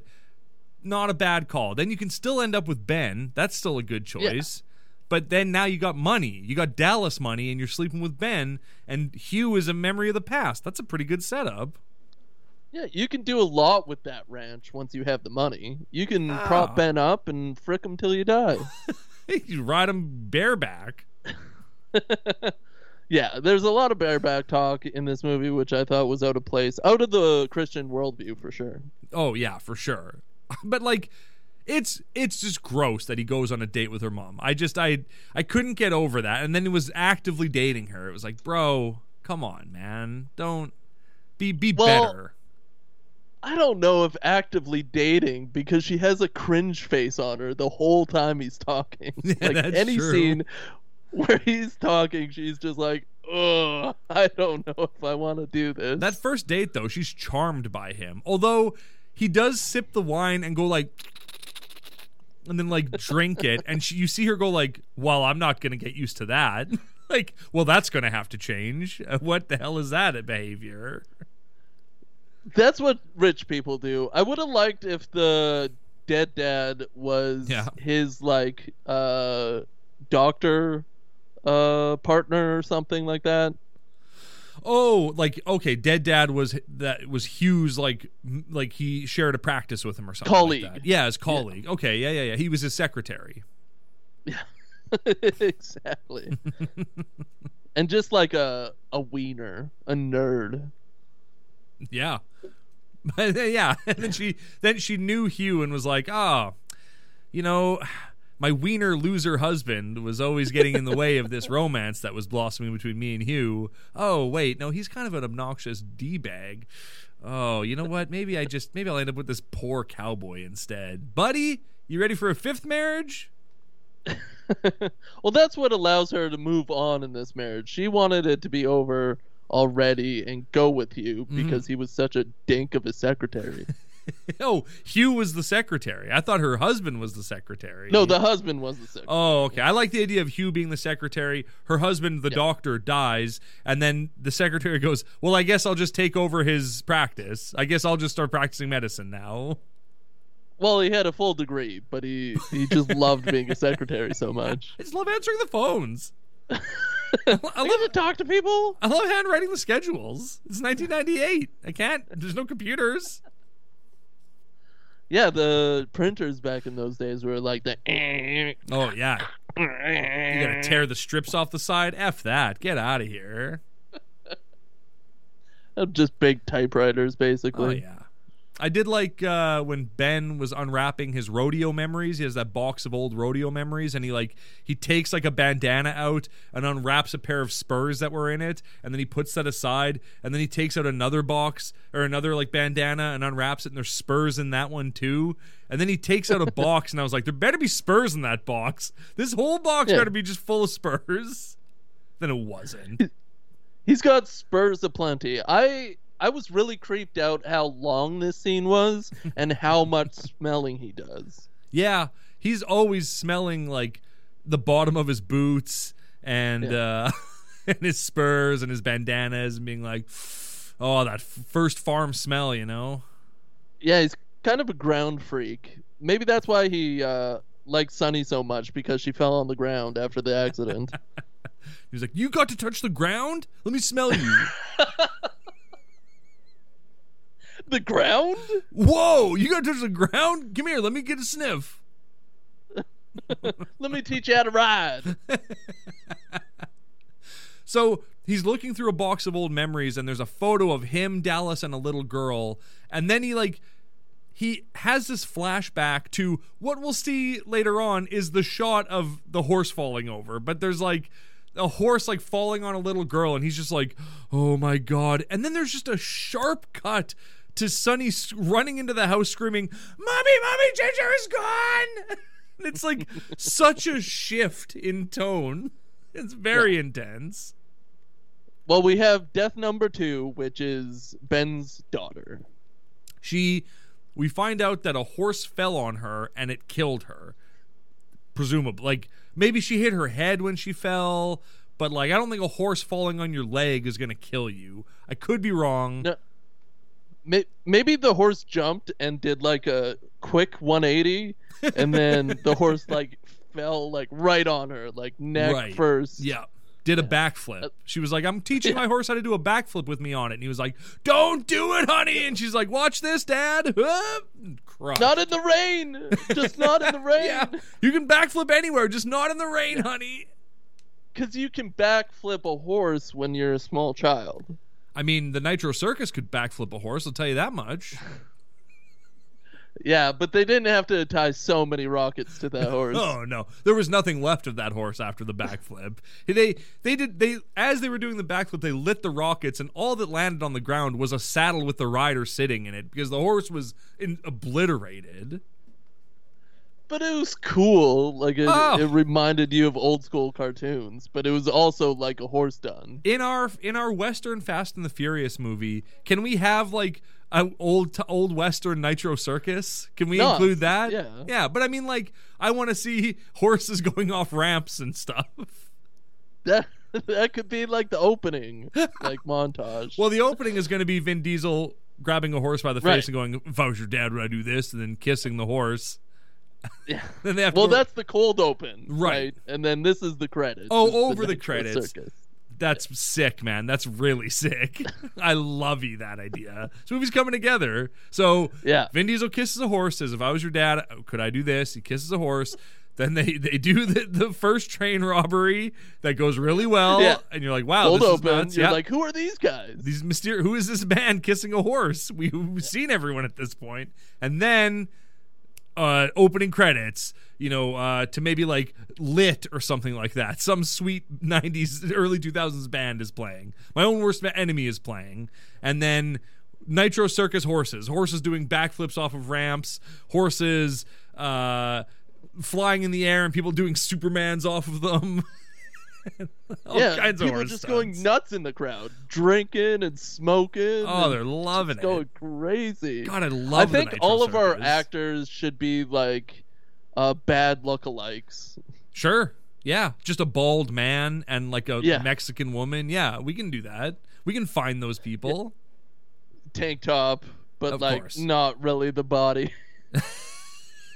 Not a bad call. Then you can still end up with Ben. That's still a good choice. Yeah. But then now you got money. You got Dallas money, and you're sleeping with Ben, and Hugh is a memory of the past. That's a pretty good setup. Yeah, you can do a lot with that ranch once you have the money. You can prop Ben up and frick him till you die. You ride him bareback. Yeah, there's a lot of bareback talk in this movie, which I thought was out of place. Out of the Christian worldview, for sure. Oh, yeah, for sure. But, like... It's just gross that he goes on a date with her mom. I couldn't get over that. And then he was actively dating her. It was like, bro, come on, man. Don't be better. I don't know if actively dating, because she has a cringe face on her the whole time he's talking. Yeah, like any scene where he's talking, she's just like, ugh, I don't know if I want to do this. That first date, though, she's charmed by him. Although he does sip the wine and go like... and then like drink it, and you see her go like, well, I'm not gonna get used to that. Like, well, that's gonna have to change. What the hell is that behavior? That's what rich people do. I would have liked if the dead dad was his like doctor partner or something like that. Oh, like, okay, dead dad was Hugh's, like he shared a practice with him or something. Colleague. Like that. Yeah, his colleague. Yeah. Okay, yeah. He was his secretary. Yeah, exactly. And just like a wiener, a nerd. Yeah. Yeah, and then she knew Hugh and was like, you know... my wiener loser husband was always getting in the way of this romance that was blossoming between me and Hugh. Oh, wait, no, he's kind of an obnoxious D-bag. Oh, you know what? Maybe I'll end up with this poor cowboy instead. Buddy, you ready for a fifth marriage? Well, that's what allows her to move on in this marriage. She wanted it to be over already and go with Hugh because he was such a dink of a secretary. Oh, Hugh was the secretary. I thought her husband was the secretary. No, the husband was the secretary. Oh, okay. I like the idea of Hugh being the secretary. Her husband, the doctor, dies, and then the secretary goes, well, I guess I'll just take over his practice. I guess I'll just start practicing medicine now. Well, he had a full degree, but he just loved being a secretary so much. I just love answering the phones. I love to talk to people. I love handwriting the schedules. It's 1998. I can't. There's no computers. Yeah, the printers back in those days were like the... oh, yeah. You gotta tear the strips off the side? F that. Get out of here. Just big typewriters, basically. Oh, yeah. I did like when Ben was unwrapping his rodeo memories. He has that box of old rodeo memories, and he takes like a bandana out and unwraps a pair of spurs that were in it, and then he puts that aside, and then he takes out another box or another like bandana and unwraps it, and there's spurs in that one too. And then he takes out a box, and I was like, there better be spurs in that box. This whole box better be just full of spurs. Then it wasn't. He's got spurs aplenty. I was really creeped out how long this scene was and how much smelling he does. Yeah, he's always smelling like the bottom of his boots and and his spurs and his bandanas and being like, oh, that first farm smell, you know? Yeah, he's kind of a ground freak. Maybe that's why he likes Sunny so much, because she fell on the ground after the accident. He's like, you got to touch the ground? Let me smell you. The ground? Whoa, you gotta touch the ground? Come here, let me get a sniff. Let me teach you how to ride. So he's looking through a box of old memories, and there's a photo of him, Dallas, and a little girl, and then he has this flashback to what we'll see later on is the shot of the horse falling over, but there's a horse falling on a little girl, and he's just like, oh my god. And then there's just a sharp cut to Sunny running into the house screaming, mommy, Ginger is gone. It's like such a shift in tone. It's very intense. Well, we have death number 2, which is Ben's daughter. We find out that a horse fell on her and it killed her, presumably. Maybe she hit her head when she fell, but I don't think a horse falling on your leg is going to kill you. I could be wrong. No. Maybe the horse jumped and did a quick 180, and then the horse fell right on her, neck first. Yeah. Did a backflip. She was like, I'm teaching my horse how to do a backflip with me on it. And he was like, don't do it, honey. And she's like, watch this, Dad. Not in the rain. Just not in the rain. Yeah. You can backflip anywhere. Just not in the rain, honey. Because you can backflip a horse when you're a small child. I mean, the Nitro Circus could backflip a horse. I'll tell you that much. Yeah, but they didn't have to tie so many rockets to that horse. Oh no, there was nothing left of that horse after the backflip. They as they were doing the backflip, they lit the rockets, and all that landed on the ground was a saddle with the rider sitting in it, because the horse was obliterated. But it was cool. It reminded you of old school cartoons, but it was also a horse done. In our Western Fast and the Furious movie, can we have an old Western Nitro Circus? Can we include that? Yeah. Yeah, but I mean, I want to see horses going off ramps and stuff. That could be the opening, montage. Well, the opening is going to be Vin Diesel grabbing a horse by the face and going, "If I was your dad, would I do this?" and then kissing the horse. Yeah. Then they have that's the cold open, right? And then this is the credits. Oh, over the credits. Circus. That's sick, man. That's really sick. I love you, that idea. This movie's coming together. So Vin Diesel kisses a horse, says, if I was your dad, could I do this? He kisses a horse. Then they do the first train robbery that goes really well. Yeah. And you're like, wow, cold this open. Is nuts. You're like, who are these guys? These who is this man kissing a horse? We've seen everyone at this point. And then opening credits, to maybe Lit or something like that. Some sweet 90s, early 2000s band is playing. My Own Worst Enemy is playing. And then Nitro Circus horses doing backflips off of ramps, horses flying in the air and people doing Supermans off of them. All kinds of people just stunts. Going nuts in the crowd, drinking and smoking. Oh, they're loving it. Going crazy. God, I think all of our actors should be bad lookalikes. Sure. Yeah, just a bald man and a Mexican woman. Yeah, we can do that. We can find those people. Yeah. Tank top, but not really the body.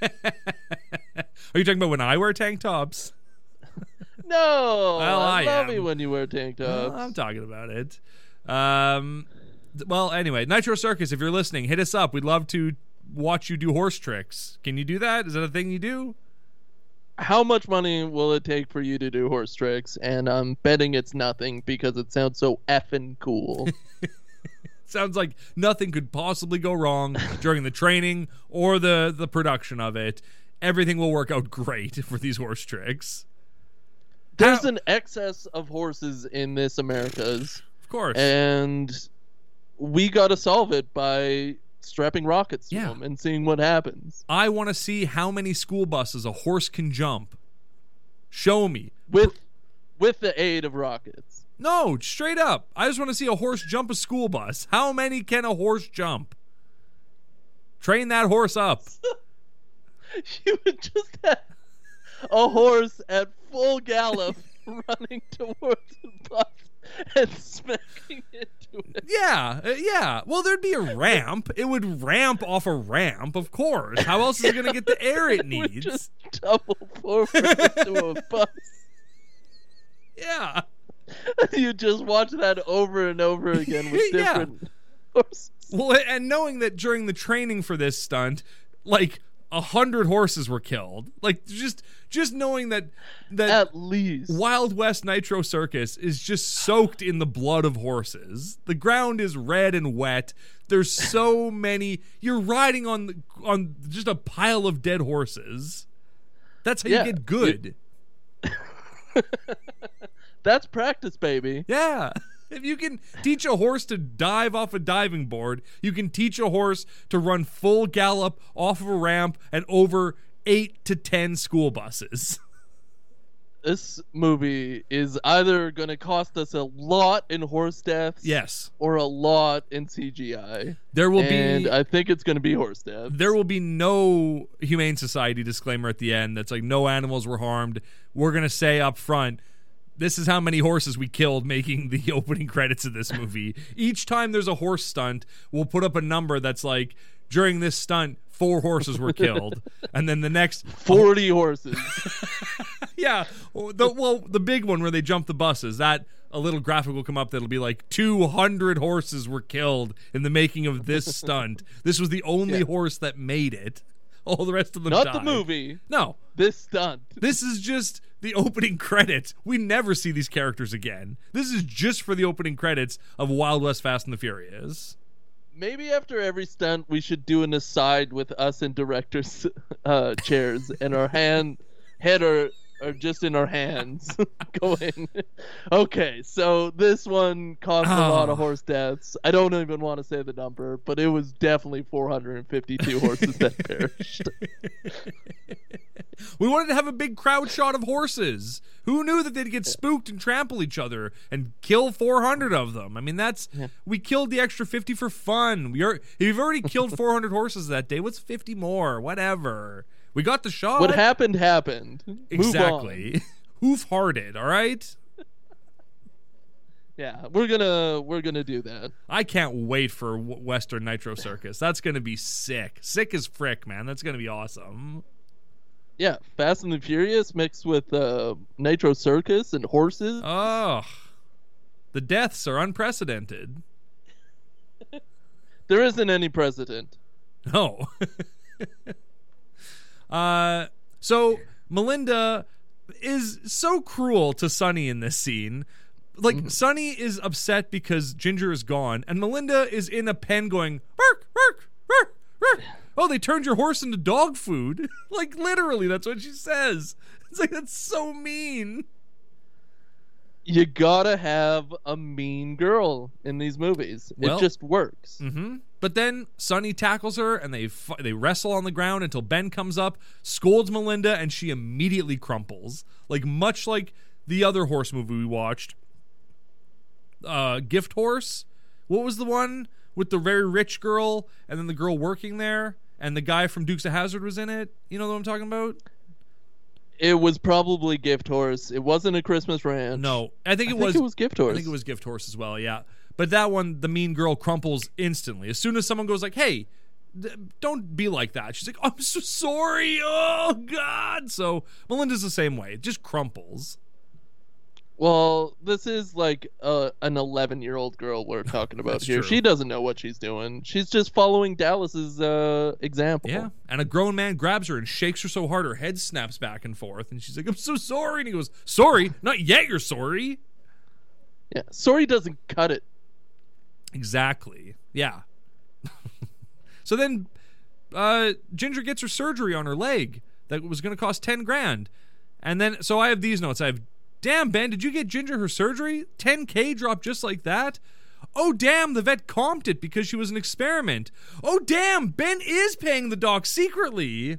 Are you talking about when I wear tank tops? No, well, I love you when you wear tank tops. Well, I'm talking about it. Well, anyway, Nitro Circus, if you're listening, hit us up. We'd love to watch you do horse tricks. Can you do that? Is that a thing you do? How much money will it take for you to do horse tricks? And I'm betting it's nothing, because it sounds so effing cool. Sounds like nothing could possibly go wrong during the training or the production of it. Everything will work out great for these horse tricks. There's an excess of horses in this Americas. Of course. And we got to solve it by strapping rockets to them and seeing what happens. I want to see how many school buses a horse can jump. Show me. With the aid of rockets. No, straight up. I just want to see a horse jump a school bus. How many can a horse jump? Train that horse up. You would just have a horse at full gallop running towards the bus and smacking into it. Yeah. Well, there'd be a ramp. It would ramp off a ramp, of course. How else is it going to get the air it needs? It would just double forward into a bus. Yeah. You just watch that over and over again with different horses. Well, and knowing that during the training for this stunt, like 100 horses were killed. Like just knowing that at least Wild West Nitro Circus is just soaked in the blood of horses. The ground is red and wet. There's so many. You're riding on just a pile of dead horses. That's how you get good. That's practice, baby. Yeah. If you can teach a horse to dive off a diving board, you can teach a horse to run full gallop off of a ramp and over 8 to 10 school buses. This movie is either going to cost us a lot in horse deaths, or a lot in CGI. And I think it's going to be horse deaths. There will be no Humane Society disclaimer at the end that's like, no animals were harmed. We're going to say up front, this is how many horses we killed making the opening credits of this movie. Each time there's a horse stunt, we'll put up a number that's like, during this stunt, 4 horses were killed. And then the next 40 horses. Yeah. The big one where they jump the buses, that a little graphic will come up that'll be like 200 horses were killed in the making of this stunt. This was the only horse that made it. All the rest of them died. Not the movie. No. This stunt. This is just the opening credits. We never see these characters again. This is just for the opening credits of Wild West Fast and the Furious. Maybe after every stunt, we should do an aside with us in director's chairs, and our head are just in our hands going, okay, so this one caused a lot of horse deaths. I don't even want to say the number, but it was definitely 452 horses that perished. We wanted to have a big crowd shot of horses. Who knew that they'd get spooked and trample each other and kill 400 of them? I mean, we killed the extra 50 for fun. You've already killed 400 horses that day. What's 50 more? Whatever. We got the shot. What happened, happened. Exactly. Hoof-hearted, all right? Yeah, we're gonna do that. I can't wait for Western Nitro Circus. That's going to be sick. Sick as frick, man. That's going to be awesome. Yeah, Fast and the Furious mixed with Nitro Circus and horses. Oh, the deaths are unprecedented. There isn't any precedent. No. So Melinda is so cruel to Sunny in this scene. Like, Sunny is upset because Ginger is gone, and Melinda is in a pen going, bark, bark, bark, bark. Oh, they turned your horse into dog food. Like, literally, that's what she says. It's like, that's so mean. You gotta have a mean girl in these movies. It just works. Mm-hmm. But then Sunny tackles her, and they wrestle on the ground until Ben comes up, scolds Melinda, and she immediately crumples. Like, much like the other horse movie we watched, Gift Horse. What was the one with the very rich girl, and then the girl working there, and the guy from Dukes of Hazzard was in it? You know what I'm talking about? It was probably Gift Horse. It wasn't A Christmas Ranch. No, I think it was Gift Horse. I think it was Gift Horse as well, yeah. But that one, the mean girl crumples instantly. As soon as someone goes like, hey, don't be like that. She's like, I'm so sorry. Oh, God. So Melinda's the same way. It just crumples. Well, this is like an 11-year-old girl we're talking about here. True. She doesn't know what she's doing. She's just following Dallas's example. Yeah, and a grown man grabs her and shakes her so hard her head snaps back and forth. And she's like, I'm so sorry. And he goes, sorry? Not yet you're sorry. Yeah, sorry doesn't cut it. Exactly. Yeah. So then Ginger gets her surgery on her leg that was going to cost $10,000. And then, so I have these notes. I have, damn, Ben, did you get Ginger her surgery? $10,000 dropped just like that? Oh, damn, the vet comped it because she was an experiment. Oh, damn, Ben is paying the doc secretly.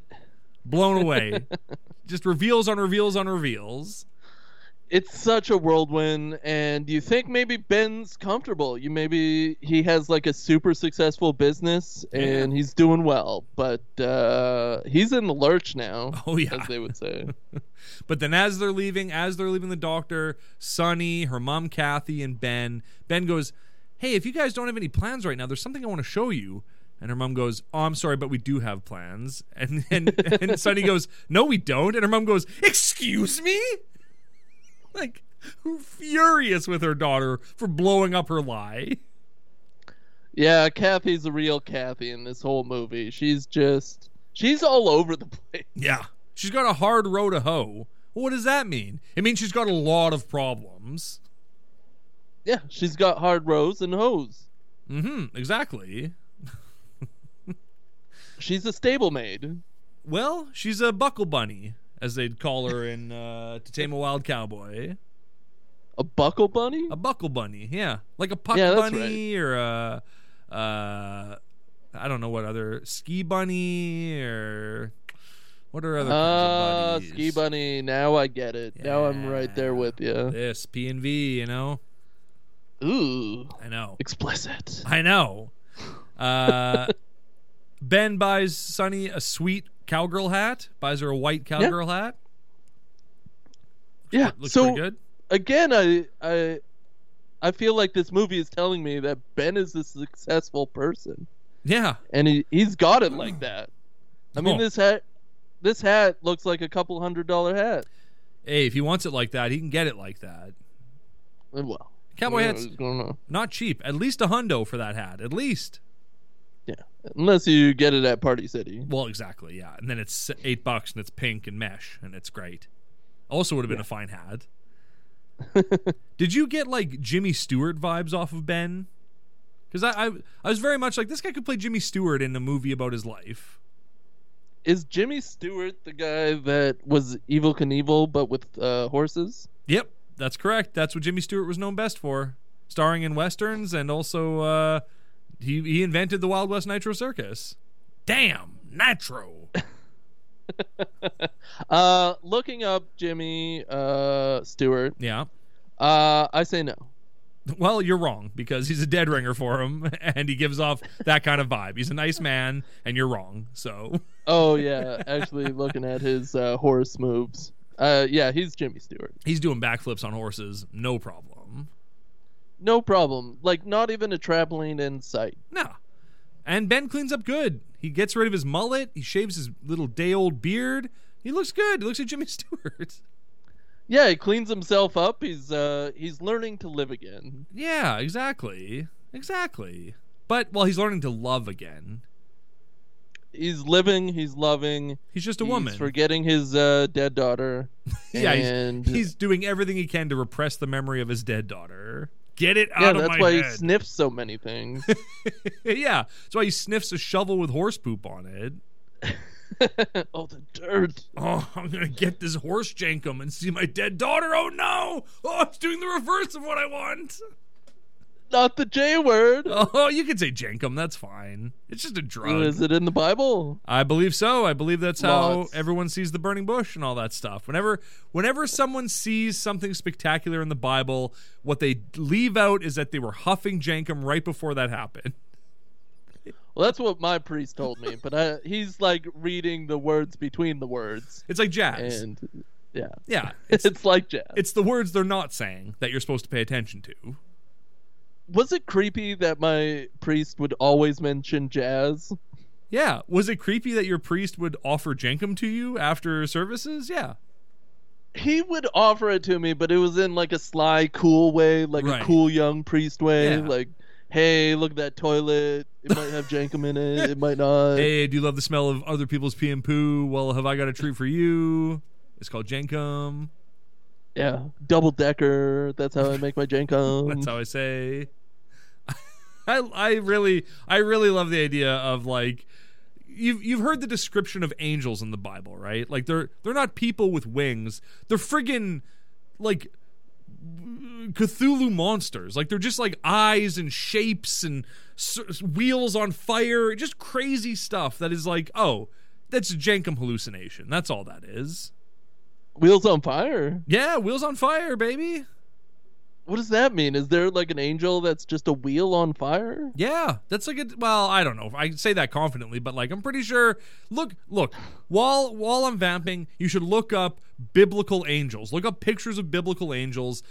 Blown away. Just reveals on reveals on reveals. It's such a whirlwind, and you think maybe Ben's comfortable. Maybe he has like a super successful business, and he's doing well, but he's in the lurch now, as they would say. But then as they're leaving the doctor, Sunny, her mom, Kathy, and Ben goes, hey, if you guys don't have any plans right now, there's something I want to show you. And her mom goes, oh, I'm sorry, but we do have plans. And Sunny goes, no, we don't. And her mom goes, excuse me? Like, furious with her daughter for blowing up her lie. Yeah, Kathy's a real Kathy in this whole movie. She's all over the place. Yeah. She's got a hard row to hoe. Well, what does that mean? It means she's got a lot of problems. Yeah, she's got hard rows and hoes. Mm-hmm, exactly. She's a stable maid. Well, she's a buckle bunny, as they'd call her in To Tame a Wild Cowboy. A buckle bunny? A buckle bunny, yeah. Like a puck bunny, right. Or a... I don't know what other... Ski bunny, or... What are other kinds of bunnies? Ski bunny. Now I get it. Yeah. Now I'm right there with you. This, P&V, you know? Ooh. I know. Explicit. I know. Ben buys Sunny a sweet cowgirl hat, buys her a white cowgirl hat. Yeah, looks pretty good. Again, I feel like this movie is telling me that Ben is a successful person. Yeah, and he's got it like that. I mean, this hat looks like a couple $100 hat. Hey, if he wants it like that, he can get it like that. Well, cowboy hats not cheap. At least $100 for that hat. At least. Yeah, unless you get it at Party City. Well, exactly, yeah. And then it's $8 and it's pink and mesh and it's great. Also would have been a fine hat. Did you get, like, Jimmy Stewart vibes off of Ben? Because I was very much like, this guy could play Jimmy Stewart in a movie about his life. Is Jimmy Stewart the guy that was Evel Knievel but with horses? Yep, that's correct. That's what Jimmy Stewart was known best for. Starring in westerns and also... He invented the Wild West Nitro Circus. Damn, Nitro. Looking up Jimmy Stewart. Yeah. I say no. Well, you're wrong, because he's a dead ringer for him, and he gives off that kind of vibe. He's a nice man, and you're wrong. So. Oh, yeah. Actually, looking at his horse moves. Yeah, he's Jimmy Stewart. He's doing backflips on horses. No problem. No problem. Like, not even a trampoline in sight. No. And Ben cleans up good. He gets rid of his mullet. He shaves his little day-old beard. He looks good. He looks like Jimmy Stewart. Yeah, he cleans himself up. He's learning to live again. Yeah, exactly. Exactly. But, well, he's learning to love again. He's living. He's loving. He's just a woman. He's forgetting his dead daughter. Yeah, and... he's doing everything he can to repress the memory of his dead daughter. Get it out of my head. Yeah, that's why he sniffs so many things. Yeah, that's why he sniffs a shovel with horse poop on it. Oh, the dirt. Oh, I'm going to get this horse jankum and see my dead daughter. Oh, no. Oh, it's doing the reverse of what I want. Not the J word. Oh, you can say jankum. That's fine. It's just a drug. Is it in the Bible? I believe so. I believe that's how everyone sees the burning bush and all that stuff. Whenever someone sees something spectacular in the Bible, what they leave out is that they were huffing jankum right before that happened. Well, that's what my priest told me, but he's like reading the words between the words. It's like jazz. And, yeah. Yeah. It's like jazz. It's the words they're not saying that you're supposed to pay attention to. Was it creepy that my priest would always mention jazz? Yeah. Was it creepy that your priest would offer jankum to you after services? Yeah. He would offer it to me, but it was in like a sly, cool way, like a cool young priest way. Yeah. Like, hey, look at that toilet. It might have jankum in it. It might not. Hey, do you love the smell of other people's pee and poo? Well, have I got a treat for you? It's called jankum. Yeah, double decker. That's how I make my jankum. That's how I say. I really love the idea of, like, you've heard the description of angels in the Bible, right? Like, they're not people with wings. They're friggin', like, Cthulhu monsters. Like, they're just like eyes and shapes and wheels on fire. Just crazy stuff that is like, oh, that's a Jankum hallucination. That's all that is. Wheels on fire? Yeah, wheels on fire, baby. What does that mean? Is there like an angel that's just a wheel on fire? Yeah, that's like a, well, I don't know. I say that confidently, but like I'm pretty sure. Look. While I'm vamping, you should look up biblical angels. Look up pictures of biblical angels.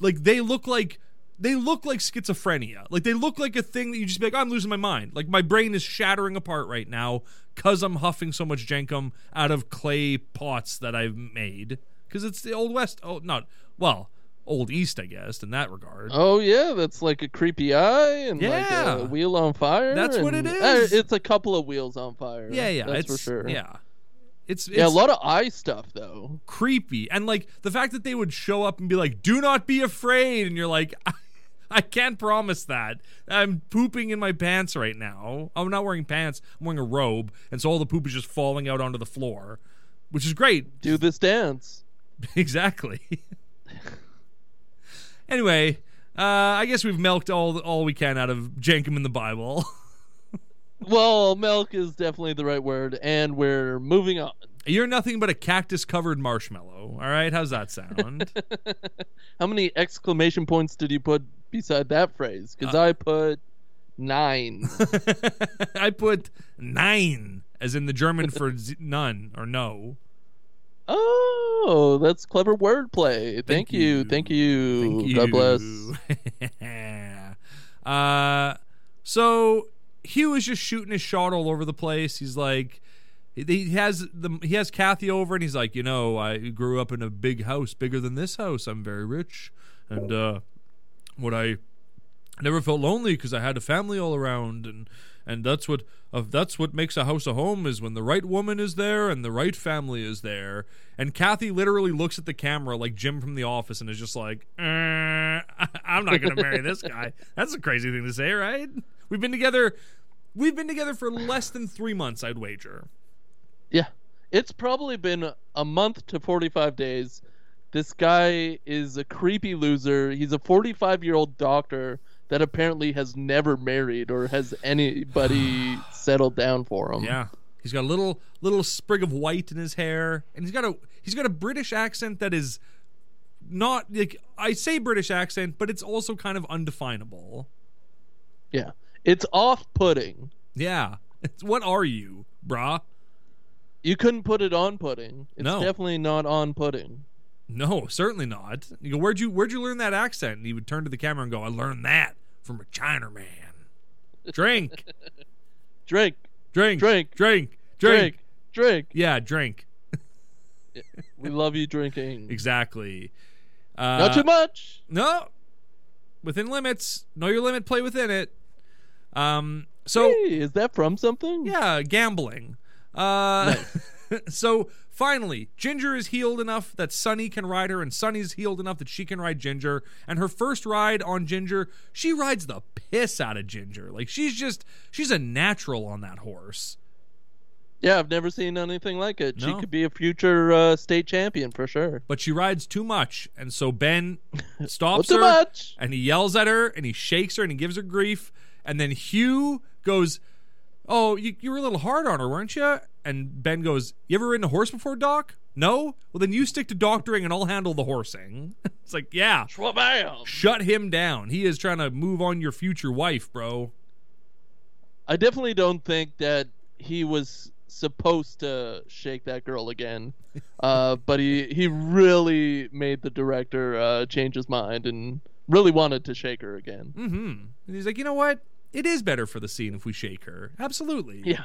Like they look like schizophrenia. Like they look like a thing that you just be like, oh, I'm losing my mind. Like my brain is shattering apart right now because I'm huffing so much Jenkum out of clay pots that I've made. Because it's the Old West. Oh, not well. Old East, I guess, in that regard. Oh yeah, that's like a creepy eye and like a wheel on fire. That's what it is. It's a couple of wheels on fire. Yeah, that's for sure. Yeah, it's a lot of eye stuff though. Creepy, and like the fact that they would show up and be like, "Do not be afraid," and you're like, "I can't promise that. I'm pooping in my pants right now. I'm not wearing pants. I'm wearing a robe, and so all the poop is just falling out onto the floor, which is great. Do this dance." Exactly. Anyway, I guess we've milked all we can out of Jankum in the Bible. Well, milk is definitely the right word, and we're moving on. You're nothing but a cactus-covered marshmallow, all right? How's that sound? How many exclamation points did you put beside that phrase? Because I put 9. I put 9, as in the German for none or no. Oh, that's clever wordplay. Thank you. God bless. So Hugh is just shooting his shot all over the place. He's like, he has Kathy over, and he's like, you know, I grew up in a big house, bigger than this house. I'm very rich, and what I never felt lonely because I had a family all around, and that's what makes a house a home is when the right woman is there and the right family is there. And Kathy literally looks at the camera like Jim from The Office and is just like, I'm not going to marry this guy. That's a crazy thing to say, right? We've been together for less than 3 months, I'd wager. Yeah. It's probably been a month to 45 days. This guy is a creepy loser. He's a 45-year-old doctor that apparently has never married or has anybody settled down for him. Yeah, he's got a little sprig of white in his hair, and he's got a British accent that is not like, I say British accent, but it's also kind of undefinable. Yeah, it's off-putting. Yeah, what are you, brah? You couldn't put it on pudding. It's definitely not on pudding. No, certainly not. You go, where'd you learn that accent? And he would turn to the camera and go, I learned that from a Chinaman. Drink. Drink. Drink. Drink. Drink. Drink. Drink. Yeah, drink. We love you drinking. Exactly. Not too much. No. Within limits. Know your limit, play within it. So hey, is that from something? Yeah, gambling. Nice. So finally, Ginger is healed enough that Sunny can ride her, and Sunny's healed enough that she can ride Ginger. And her first ride on Ginger, she rides the piss out of Ginger. Like, she's a natural on that horse. Yeah, I've never seen anything like it. No. She could be a future state champion for sure. But she rides too much, and so Ben stops her, much? And he yells at her, and he shakes her, and he gives her grief. And then Hugh goes, oh, you were a little hard on her, weren't you? And Ben goes, you ever ridden a horse before, Doc? No? Well, then you stick to doctoring and I'll handle the horsing. It's like, yeah. Schwabam. Shut him down. He is trying to move on your future wife, bro. I definitely don't think that he was supposed to shake that girl again. But he really made the director change his mind and really wanted to shake her again. Mm-hmm. And he's like, you know what? It is better for the scene if we shake her. Absolutely. Yeah.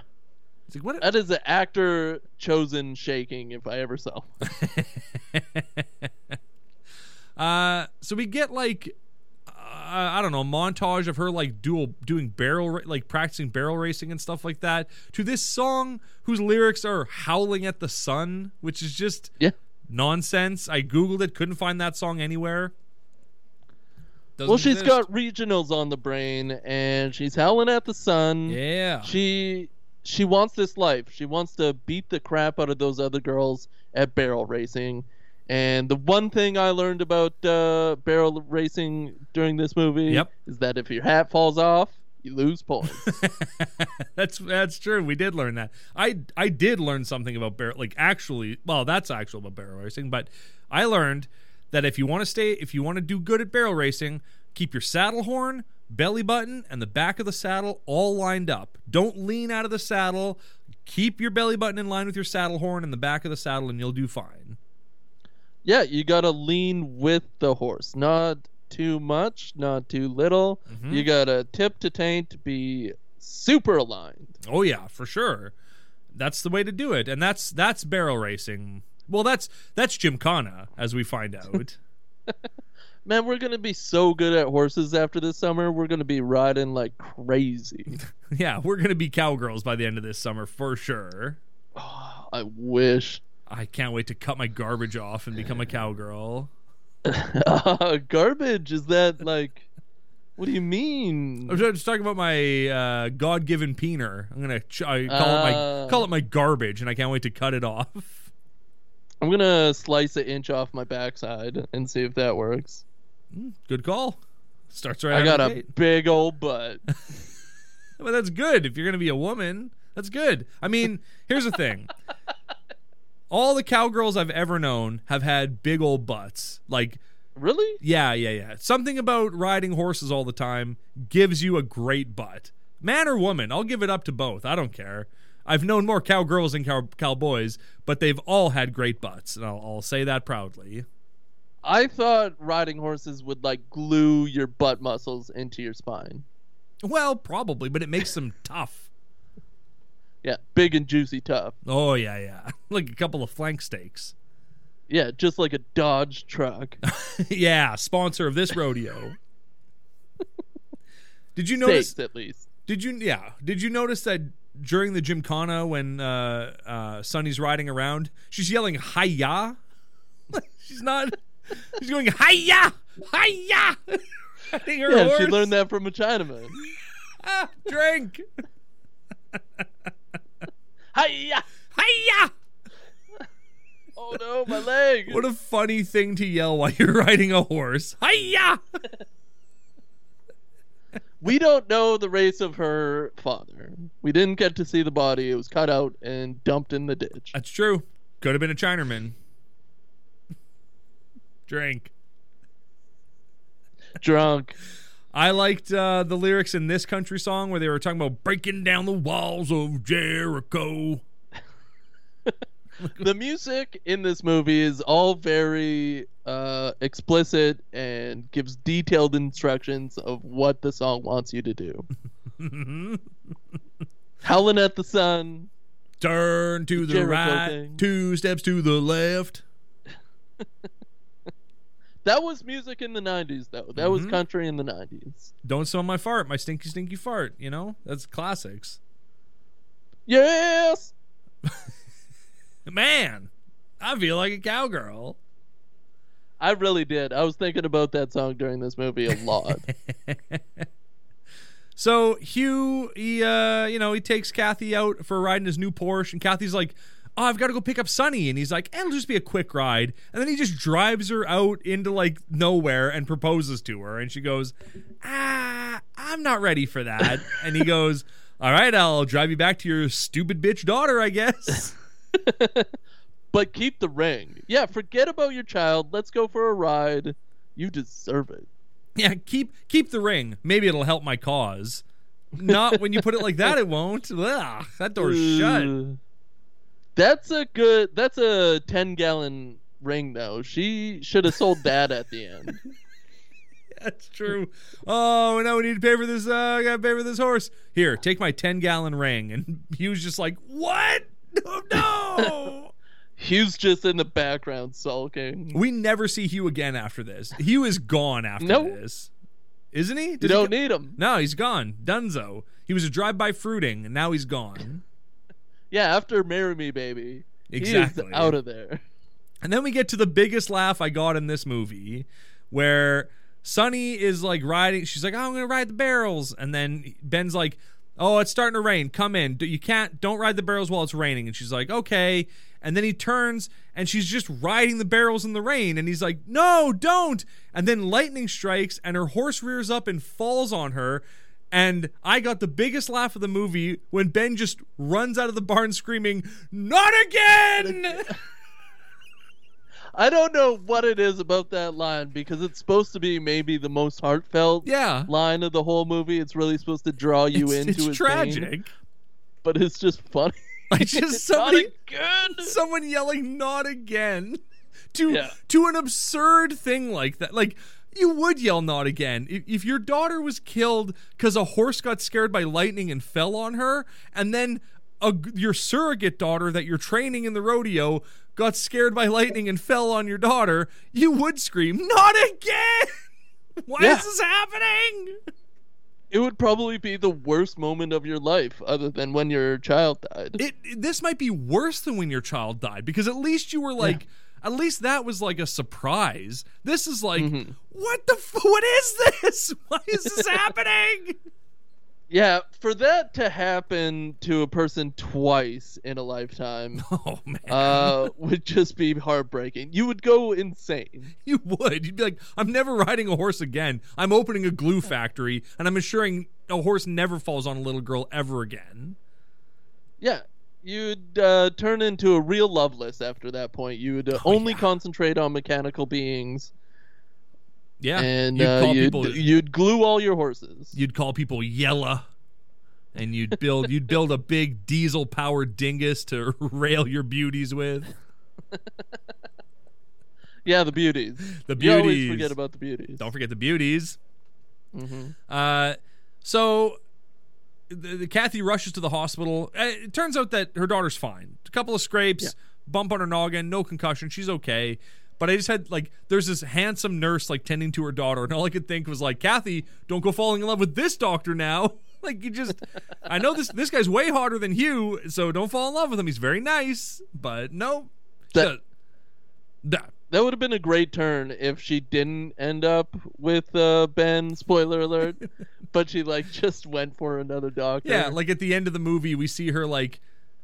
Like, what? That is an actor chosen shaking if I ever saw. So we get like I don't know, a montage of her like doing barrel, like practicing barrel racing and stuff like that to this song whose lyrics are Howling at the Sun, which is just nonsense. I googled it, couldn't find that song anywhere. Well, she's got regionals on the brain, and she's howling at the sun. Yeah. She wants this life. She wants to beat the crap out of those other girls at barrel racing. And the one thing I learned about barrel racing during this movie is that if your hat falls off, you lose points. That's true. We did learn that. I did learn something about barrel, like, actually, well, that's actual about barrel racing, but I learned that if you want to do good at barrel racing, keep your saddle horn, belly button, and the back of the saddle all lined up. Don't lean out of the saddle. Keep your belly button in line with your saddle horn and the back of the saddle, and you'll do fine. Yeah, you gotta lean with the horse, not too much, not too little. Mm-hmm. You gotta tip to taint, be super aligned. Oh yeah, for sure. That's the way to do it, and that's barrel racing. Well, that's gymkhana, as we find out. Man, we're gonna be so good at horses after this summer. We're gonna be riding like crazy. Yeah, we're gonna be cowgirls by the end of this summer for sure. Oh, I wish. I can't wait to cut my garbage off and become a cowgirl. Garbage? Is that like... What do you mean? I'm just talking about my God-given peener. I'm going to call it my garbage, and I can't wait to cut it off. I'm going to slice an inch off my backside and see if that works. Good call. Starts right out of the gate. I got a big old butt. Well, that's good. If you're going to be a woman, that's good. I mean, here's the thing. All the cowgirls I've ever known have had big old butts. Like, really? Yeah. Something about riding horses all the time gives you a great butt. Man or woman, I'll give it up to both. I don't care. I've known more cowgirls than cowboys, but they've all had great butts, and I'll say that proudly. I thought riding horses would, like, glue your butt muscles into your spine. Well, probably, but it makes them tough. Yeah, big and juicy tough. Oh, yeah. Like a couple of flank steaks. Yeah, just like a Dodge truck. Yeah, sponsor of this rodeo. Did you notice... Steaks, at least. Did you notice that during the gymkhana when Sunny's riding around, she's yelling, hi-ya? She's not... She's going, hi-ya! Hi-ya! Riding her horse. She learned that from a Chinaman. Drink! Hiya! Hiya! Oh no, my leg! What a funny thing to yell while you're riding a horse. Hiya! We don't know the race of her father. We didn't get to see the body. It was cut out and dumped in the ditch. That's true. Could have been a Chinaman. Drink. Drunk. I liked the lyrics in this country song where they were talking about breaking down the walls of Jericho. The music in this movie is all very explicit and gives detailed instructions of what the song wants you to do. Howling at the sun. Turn to the right. Thing. 2 steps to the left. That was music in the 90s, though. That was country in the 90s. Don't smell my fart, my stinky, stinky fart, you know? That's classics. Yes! Man, I feel like a cowgirl. I really did. I was thinking about that song during this movie a lot. So Hugh, he takes Kathy out for a ride in his new Porsche, and Kathy's like, oh, I've got to go pick up Sunny. And he's like, it'll just be a quick ride. And then he just drives her out into, like, nowhere and proposes to her. And she goes, I'm not ready for that. And he goes, all right, I'll drive you back to your stupid bitch daughter, I guess. But keep the ring. Yeah, forget about your child. Let's go for a ride. You deserve it. Yeah, keep the ring. Maybe it'll help my cause. Not when you put it like that, it won't. Ugh, that door's shut. That's a 10-gallon ring, though. She should have sold that at the end. That's true. Oh, now we need to pay for this. I gotta pay for this horse. Here, take my 10-gallon ring. And Hugh's just like, what? No. Hugh's just in the background sulking. We never see Hugh again after this. Hugh is gone after this. Isn't he? You don't need him. No, he's gone. Dunzo. He was a drive-by fruiting, and now he's gone. Yeah, after Marry Me, Baby. Exactly. He's out of there. And then we get to the biggest laugh I got in this movie, where Sunny is like riding. She's like, oh, I'm gonna ride the barrels. And then Ben's like, oh, it's starting to rain. Come in. You can't. Don't ride the barrels while it's raining. And she's like, okay. And then he turns and she's just riding the barrels in the rain. And he's like, no, don't. And then lightning strikes and her horse rears up and falls on her. And I got the biggest laugh of the movie when Ben just runs out of the barn screaming, not again! I don't know what it is about that line, because it's supposed to be maybe the most heartfelt line of the whole movie. It's really supposed to draw you into his tragic pain, but it's just funny. Like just somebody, someone yelling "not again" to an absurd thing like that. Like, you would yell "not again" if your daughter was killed because a horse got scared by lightning and fell on her, and then your surrogate daughter that you're training in the rodeo got scared by lightning and fell on your daughter, you would scream, not again! Why is this happening? It would probably be the worst moment of your life, other than when your child died. This might be worse than when your child died, because at least you were like, at least that was like a surprise. This is like, what is this? Why is this happening? Yeah, for that to happen to a person twice in a lifetime would just be heartbreaking. You would go insane. You would. You'd be like, I'm never riding a horse again. I'm opening a glue factory, and I'm ensuring a horse never falls on a little girl ever again. Yeah, you'd turn into a real Loveless after that point. You would only concentrate on mechanical beings. Yeah, and you'd glue all your horses. You'd call people Yella, and you'd build a big diesel-powered dingus to rail your beauties with. Yeah, the beauties. The beauties. You always forget about the beauties. Don't forget the beauties. Mm-hmm. So, Kathy rushes to the hospital. It turns out that her daughter's fine. A couple of scrapes, bump on her noggin, no concussion. She's okay. But I just had, like, there's this handsome nurse, like, tending to her daughter. And all I could think was, like, Kathy, don't go falling in love with this doctor now. Like, you just, I know this guy's way hotter than Hugh, so don't fall in love with him. He's very nice. But, no. That would have been a great turn if she didn't end up with Ben, spoiler alert. But she, like, just went for another doctor. Yeah, like, at the end of the movie, we see her, like,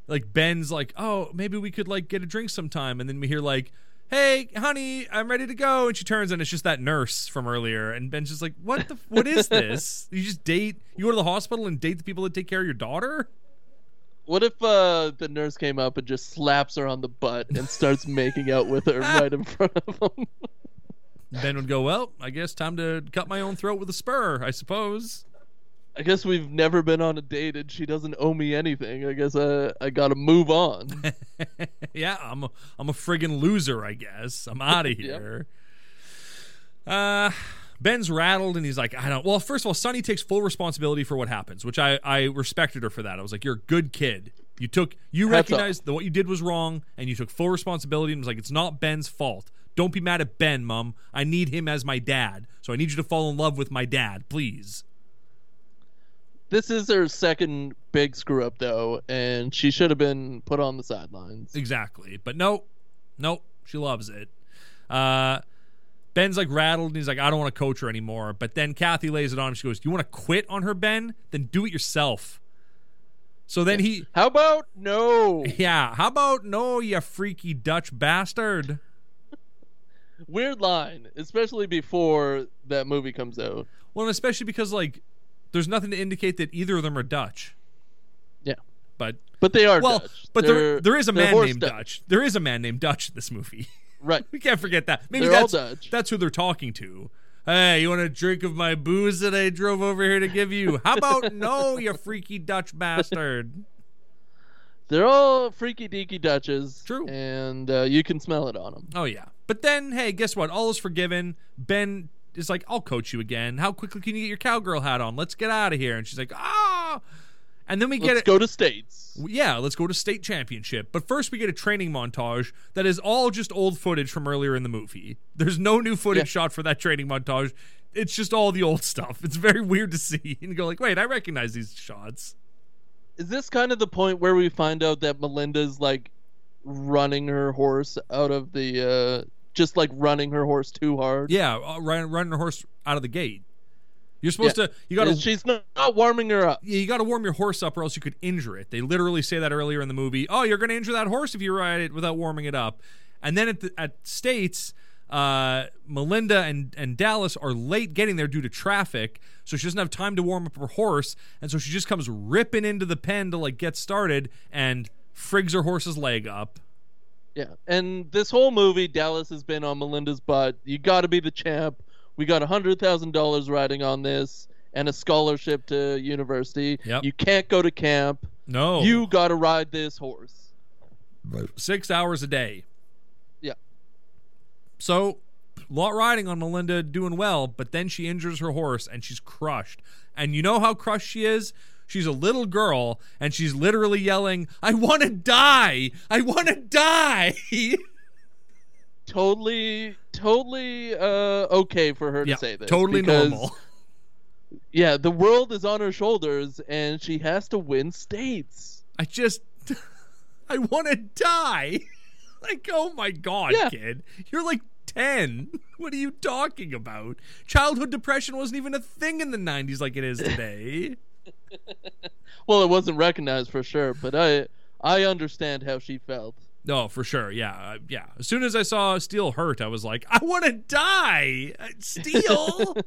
Ben's like, oh, maybe we could, like, get a drink sometime. And then we hear, like, hey, honey, I'm ready to go. And she turns, and it's just that nurse from earlier. And Ben's just like, what is this? You just date, you go to the hospital and date the people that take care of your daughter? What if the nurse came up and just slaps her on the butt and starts making out with her right in front of him? Ben would go, well, I guess time to cut my own throat with a spur, I suppose. I guess we've never been on a date, and she doesn't owe me anything. I guess I gotta move on. Yeah, I'm a friggin' loser, I guess. I'm out of here. Ben's rattled, and he's like, well, first of all, Sunny takes full responsibility for what happens, which I respected her for that. I was like, you're a good kid. You recognized that what you did was wrong, and you took full responsibility, and was like, it's not Ben's fault. Don't be mad at Ben, Mom. I need him as my dad, so I need you to fall in love with my dad, please. This is her second big screw-up, though, and she should have been put on the sidelines. Exactly. But nope, she loves it. Ben's, like, rattled, and he's like, I don't want to coach her anymore. But then Kathy lays it on him. She goes, you want to quit on her, Ben? Then do it yourself. So then he... How about no? Yeah, how about no, you freaky Dutch bastard? Weird line, especially before that movie comes out. Well, and especially because, like... There's nothing to indicate that either of them are Dutch. Yeah. But they are Dutch. But there is a man named Dutch. There is a man named Dutch in this movie. Right. We can't forget that. Maybe that's all Dutch. That's who they're talking to. Hey, you want a drink of my booze that I drove over here to give you? How about no, you freaky Dutch bastard? They're all freaky deaky Dutches. True. And you can smell it on them. Oh, yeah. But then, hey, guess what? All is forgiven. Ben... It's like, I'll coach you again. How quickly can you get your cowgirl hat on? Let's get out of here. And she's like, ah. And then let's go to states. Yeah, let's go to state championship. But first we get a training montage that is all just old footage from earlier in the movie. There's no new footage shot for that training montage. It's just all the old stuff. It's very weird to see. And go like, wait, I recognize these shots. Is this kind of the point where we find out that Melinda's like running her horse out of the... just like running her horse too hard. Yeah, running her horse out of the gate. You're supposed to. You got to. She's not warming her up. Yeah, you got to warm your horse up, or else you could injure it. They literally say that earlier in the movie. Oh, you're going to injure that horse if you ride it without warming it up. And then at States, Melinda and Dallas are late getting there due to traffic, so she doesn't have time to warm up her horse, and so she just comes ripping into the pen to like get started and frigs her horse's leg up. Yeah, and this whole movie, Dallas has been on Melinda's butt. You got to be the champ. We got $100,000 riding on this and a scholarship to university. Yep. You can't go to camp. No, you got to ride this horse. 6 hours a day. So, a lot riding on Melinda, doing well, but then she injures her horse, and she's crushed. And you know how crushed she is? She's a little girl, and she's literally yelling, I want to die! I want to die! Totally okay for her to say this. Totally normal. Yeah, the world is on her shoulders, and she has to win states. I want to die! Like, oh my God, kid. You're like 10. What are you talking about? Childhood depression wasn't even a thing in the 90s like it is today. Well, it wasn't recognized for sure, but I understand how she felt. No, for sure. Yeah. As soon as I saw Steel hurt, I was like, I want to die. Steel.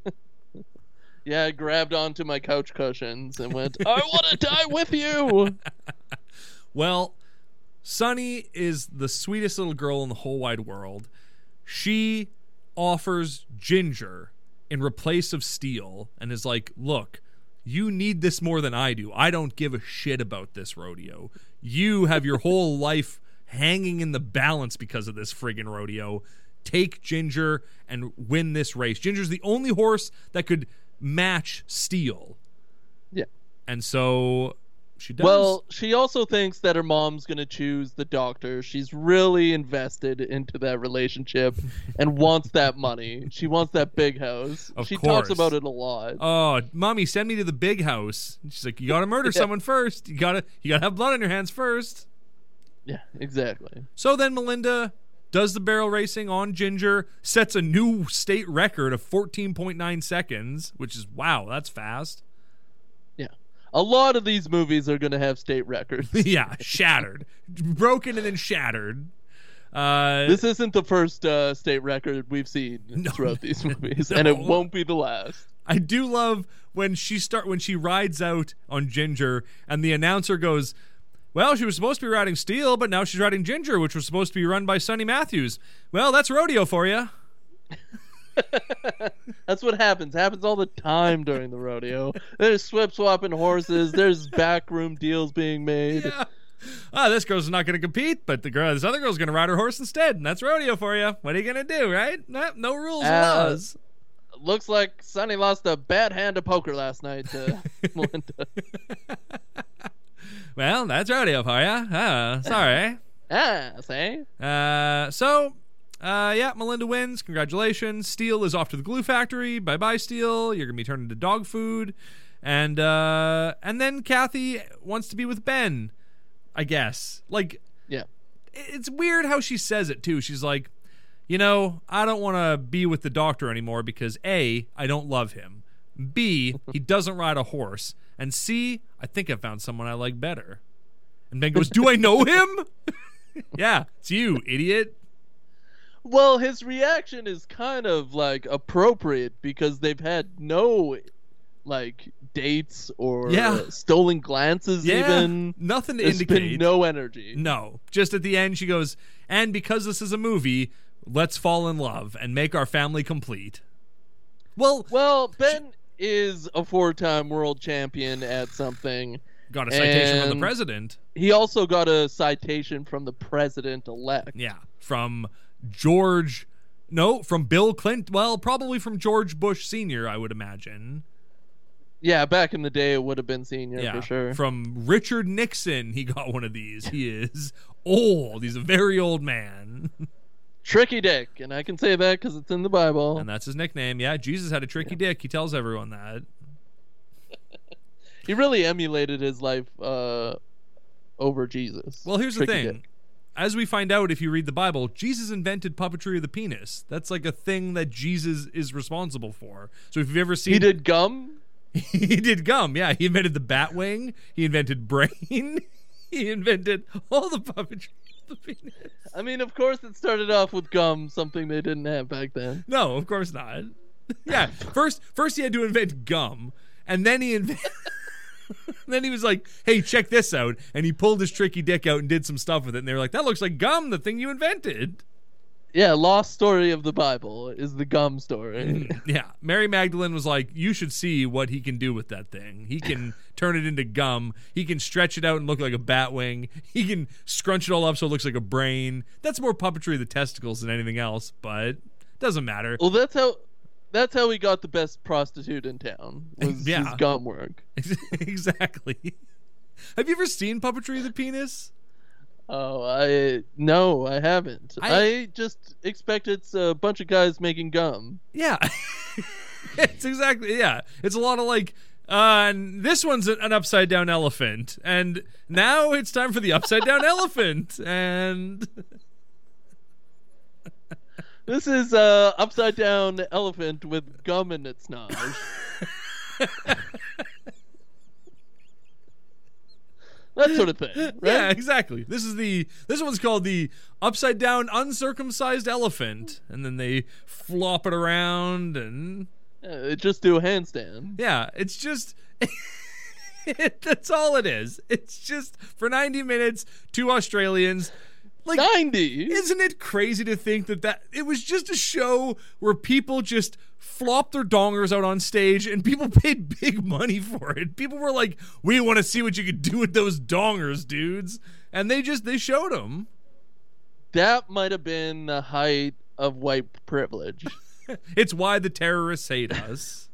Yeah, I grabbed onto my couch cushions and went, I want to die with you. Well, Sunny is the sweetest little girl in the whole wide world. She offers Ginger in replace of Steel and is like, look, you need this more than I do. I don't give a shit about this rodeo. You have your whole life hanging in the balance because of this friggin' rodeo. Take Ginger and win this race. Ginger's the only horse that could match Steel. Yeah. And so... she does. Well, she also thinks that her mom's going to choose the doctor. She's really invested into that relationship and wants that money. She wants that big house. Of course. She talks about it a lot. Oh, mommy, send me to the big house. She's like, you got to murder someone first. You got to have blood on your hands first. Yeah, exactly. So then Melinda does the barrel racing on Ginger, sets a new state record of 14.9 seconds, which is, wow, that's fast. A lot of these movies are going to have state records. Yeah, shattered. Broken and then shattered. This isn't the first state record we've seen throughout these movies, and it won't be the last. I do love when she rides out on Ginger, and the announcer goes, well, she was supposed to be riding Steel, but now she's riding Ginger, which was supposed to be run by Sonny Matthews. Well, that's rodeo for you. That's what happens all the time during the rodeo. There's swap-swapping horses. There's backroom deals being made. Yeah. This girl's not going to compete, but this other girl's going to ride her horse instead, and that's rodeo for you. What are you going to do, right? No rules and laws. Looks like Sonny lost a bad hand of poker last night to Melinda. Well, that's rodeo for you. Sorry. See? So, Melinda wins. Congratulations. Steel is off to the glue factory. Bye-bye, Steel. You're going to be turned into dog food. And then Kathy wants to be with Ben, I guess. Like, yeah, it's weird how she says it, too. She's like, you know, I don't want to be with the doctor anymore because, A, I don't love him. B, he doesn't ride a horse. And C, I think I found someone I like better. And Ben goes, do I know him? Yeah, it's you, idiot. Well, his reaction is kind of, like, appropriate because they've had no, like, dates or stolen glances even. Nothing to indicate. There's been no energy. No. Just at the end, she goes, and because this is a movie, let's fall in love and make our family complete. Well, Ben is a four-time world champion at something. Got a citation from the president. He also got a citation from the president-elect. Yeah, from Bill Clinton. Well, probably from George Bush Sr., I would imagine. Yeah, back in the day, it would have been Sr. for sure. From Richard Nixon, he got one of these. He is old. He's a very old man. Tricky Dick, and I can say that because it's in the Bible. And that's his nickname. Yeah, Jesus had a tricky dick. He tells everyone that. He really emulated his life over Jesus. Well, here's the thing. Dick. as we find out if you read the Bible, Jesus invented puppetry of the penis. That's like a thing that Jesus is responsible for. So if you've ever seen... He did gum? He did gum, yeah. He invented the bat wing. He invented brain. He invented all the puppetry of the penis. I mean, of course it started off with gum, something they didn't have back then. No, of course not. Yeah, first he had to invent gum, and then he invented... Then he was like, hey, check this out. And he pulled his tricky dick out and did some stuff with it. And they were like, that looks like gum, the thing you invented. Yeah, lost story of the Bible is the gum story. Yeah. Mary Magdalene was like, you should see what he can do with that thing. He can turn it into gum. He can stretch it out and look like a bat wing. He can scrunch it all up so it looks like a brain. That's more puppetry of the testicles than anything else, but it doesn't matter. Well, that's how we got the best prostitute in town. Was yeah. His gum work. Exactly. Have you ever seen Puppetry of the Penis? Oh, I haven't. I just expect it's a bunch of guys making gum. Yeah. It's exactly, yeah. It's a lot of like, this one's an upside down elephant. And now it's time for the upside down elephant. And... This is upside down elephant with gum in its nose. That sort of thing, right? Yeah, exactly. This one's called the upside down uncircumcised elephant, and then they flop it around and it just do a handstand. Yeah, it's just that's all it is. It's just for 90 minutes, two Australians. Like, 90? Isn't it crazy to think that it was just a show where people just flopped their dongers out on stage and people paid big money for it? People were like, we want to see what you could do with those dongers, dudes. And they showed them. That might have been the height of white privilege. It's why the terrorists hate us.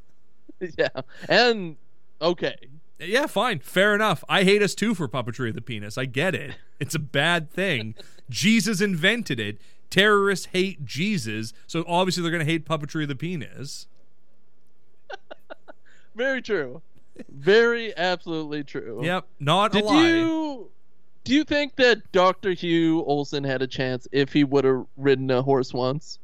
Yeah. And, okay. Yeah, fine. Fair enough. I hate us too for puppetry of the penis. I get it. It's a bad thing. Jesus invented it. Terrorists hate Jesus, so obviously they're going to hate puppetry of the penis. Very true. Very absolutely true. Yep, not a lie. Do you think that Dr. Hugh Olsen had a chance if he would have ridden a horse once?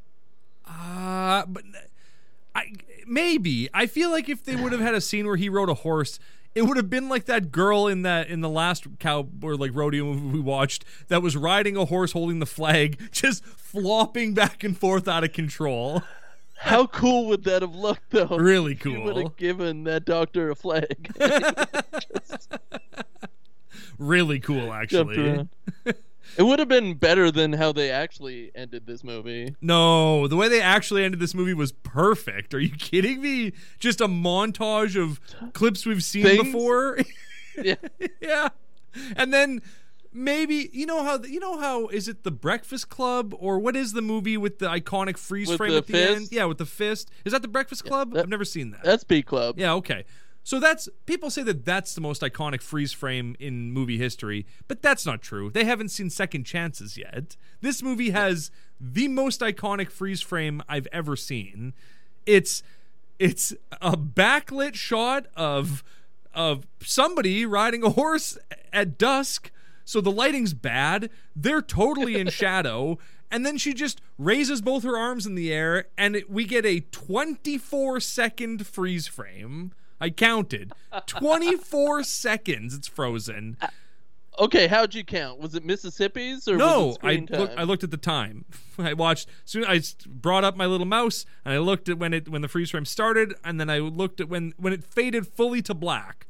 Maybe. I feel like if they would have had a scene where he rode a horse... It would have been like that girl in the last cow or like rodeo movie we watched that was riding a horse holding the flag, just flopping back and forth out of control. How cool would that have looked, though? Really cool. She would have given that doctor a flag. Really cool, actually. It would have been better than how they actually ended this movie. No, the way they actually ended this movie was perfect. Are you kidding me? Just a montage of clips we've seen before. Yeah. Yeah. And then maybe you know how is it The Breakfast Club or what is the movie with the iconic freeze frame at the end? Yeah, with the fist. Is that The Breakfast Club? Yeah, I've never seen that. That's B Club. Yeah, okay. So people say that's the most iconic freeze frame in movie history, but that's not true. They haven't seen Second Chances yet. This movie has the most iconic freeze frame I've ever seen. It's a backlit shot of somebody riding a horse at dusk, so the lighting's bad. They're totally in shadow. And then she just raises both her arms in the air, and we get a 24-second freeze frame. I counted. 24 seconds it's frozen. Okay, how'd you count? Was it Mississippi's or was it screen time? I looked at the time. I watched. Soon I brought up my little mouse and I looked at when the freeze frame started, and then I looked at when it faded fully to black,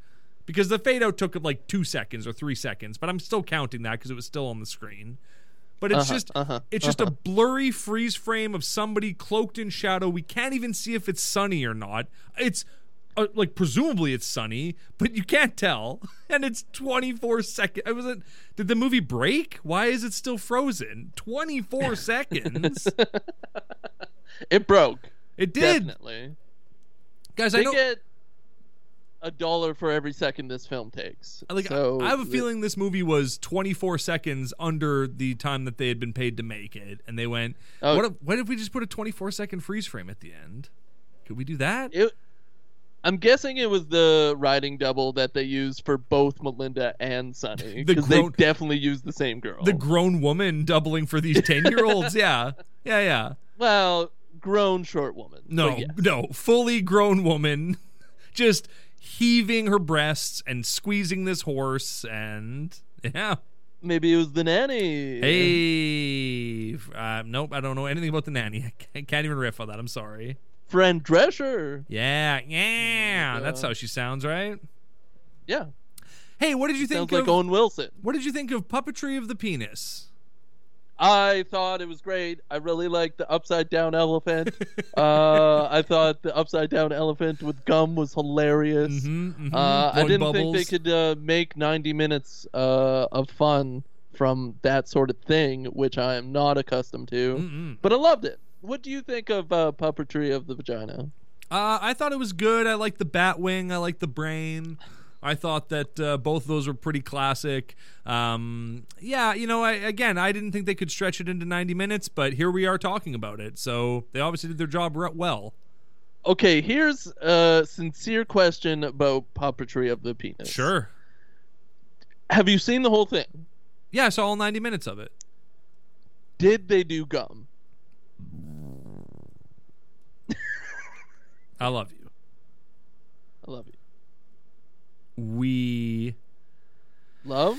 because the fade out took like 2 seconds or 3 seconds, but I'm still counting that because it was still on the screen. But it's just a blurry freeze frame of somebody cloaked in shadow. We can't even see if it's sunny or not. It's like presumably it's sunny, but you can't tell, and it's 24 seconds. Did the movie break? Why is it still frozen? 24 seconds. It broke. It did. Definitely, guys. They get $1 for every second this film takes. Like, so I have a feeling this movie was 24 seconds under the time that they had been paid to make it, and they went, "What if we just put a 24-second freeze frame at the end? Could we do that?" I'm guessing it was the writing double that they used for both Melinda and Sunny, because they definitely used the same girl. The grown woman doubling for these 10-year-olds, yeah. Yeah, yeah. Well, grown short woman. No, yeah. No, fully grown woman just heaving her breasts and squeezing this horse and, yeah. Maybe it was The Nanny. Hey. Nope, I don't know anything about The Nanny. I can't even riff on that. I'm sorry. Friend Drescher. Yeah. That's how she sounds, right? Yeah. Hey, what did you think? Sounds like Owen Wilson. What did you think of Puppetry of the Penis? I thought it was great. I really liked the upside down elephant. I thought the upside down elephant with gum was hilarious. I didn't think they could make 90 minutes of fun from that sort of thing, which I am not accustomed to. But I loved it. What do you think of Puppetry of the Vagina? I thought it was good. I liked the bat wing. I liked the brain. I thought that both of those were pretty classic. Yeah, you know, I didn't think they could stretch it into 90 minutes, but here we are talking about it. So they obviously did their job well. Okay, here's a sincere question about Puppetry of the Penis. Sure. Have you seen the whole thing? Yeah, I saw all 90 minutes of it. Did they do gum? I love you. We love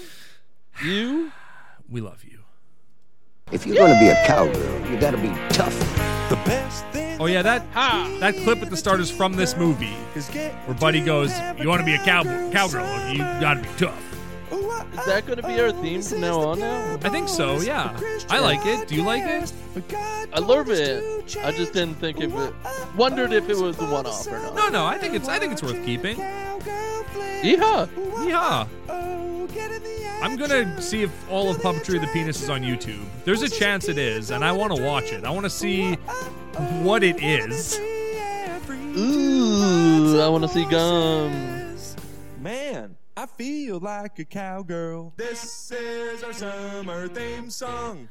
you. If you're going to be a cowgirl, you got to be tough. The best thing. Oh yeah, that clip at the start is from this movie, where Buddy goes, "You want to be a cowgirl? You got to be tough." Is that going to be our theme from now on? I think so, yeah. I like it. Do you like it? I love it. I just didn't think of it. Wondered if it was a one-off or not. No, I think it's worth keeping. Yeehaw. I'm going to see if all of Puppetry of the Penis is on YouTube. There's a chance it is, and I want to watch it. I want to see what it is. Ooh, I want to see gum. Man. I feel like a cowgirl. This is our summer theme song.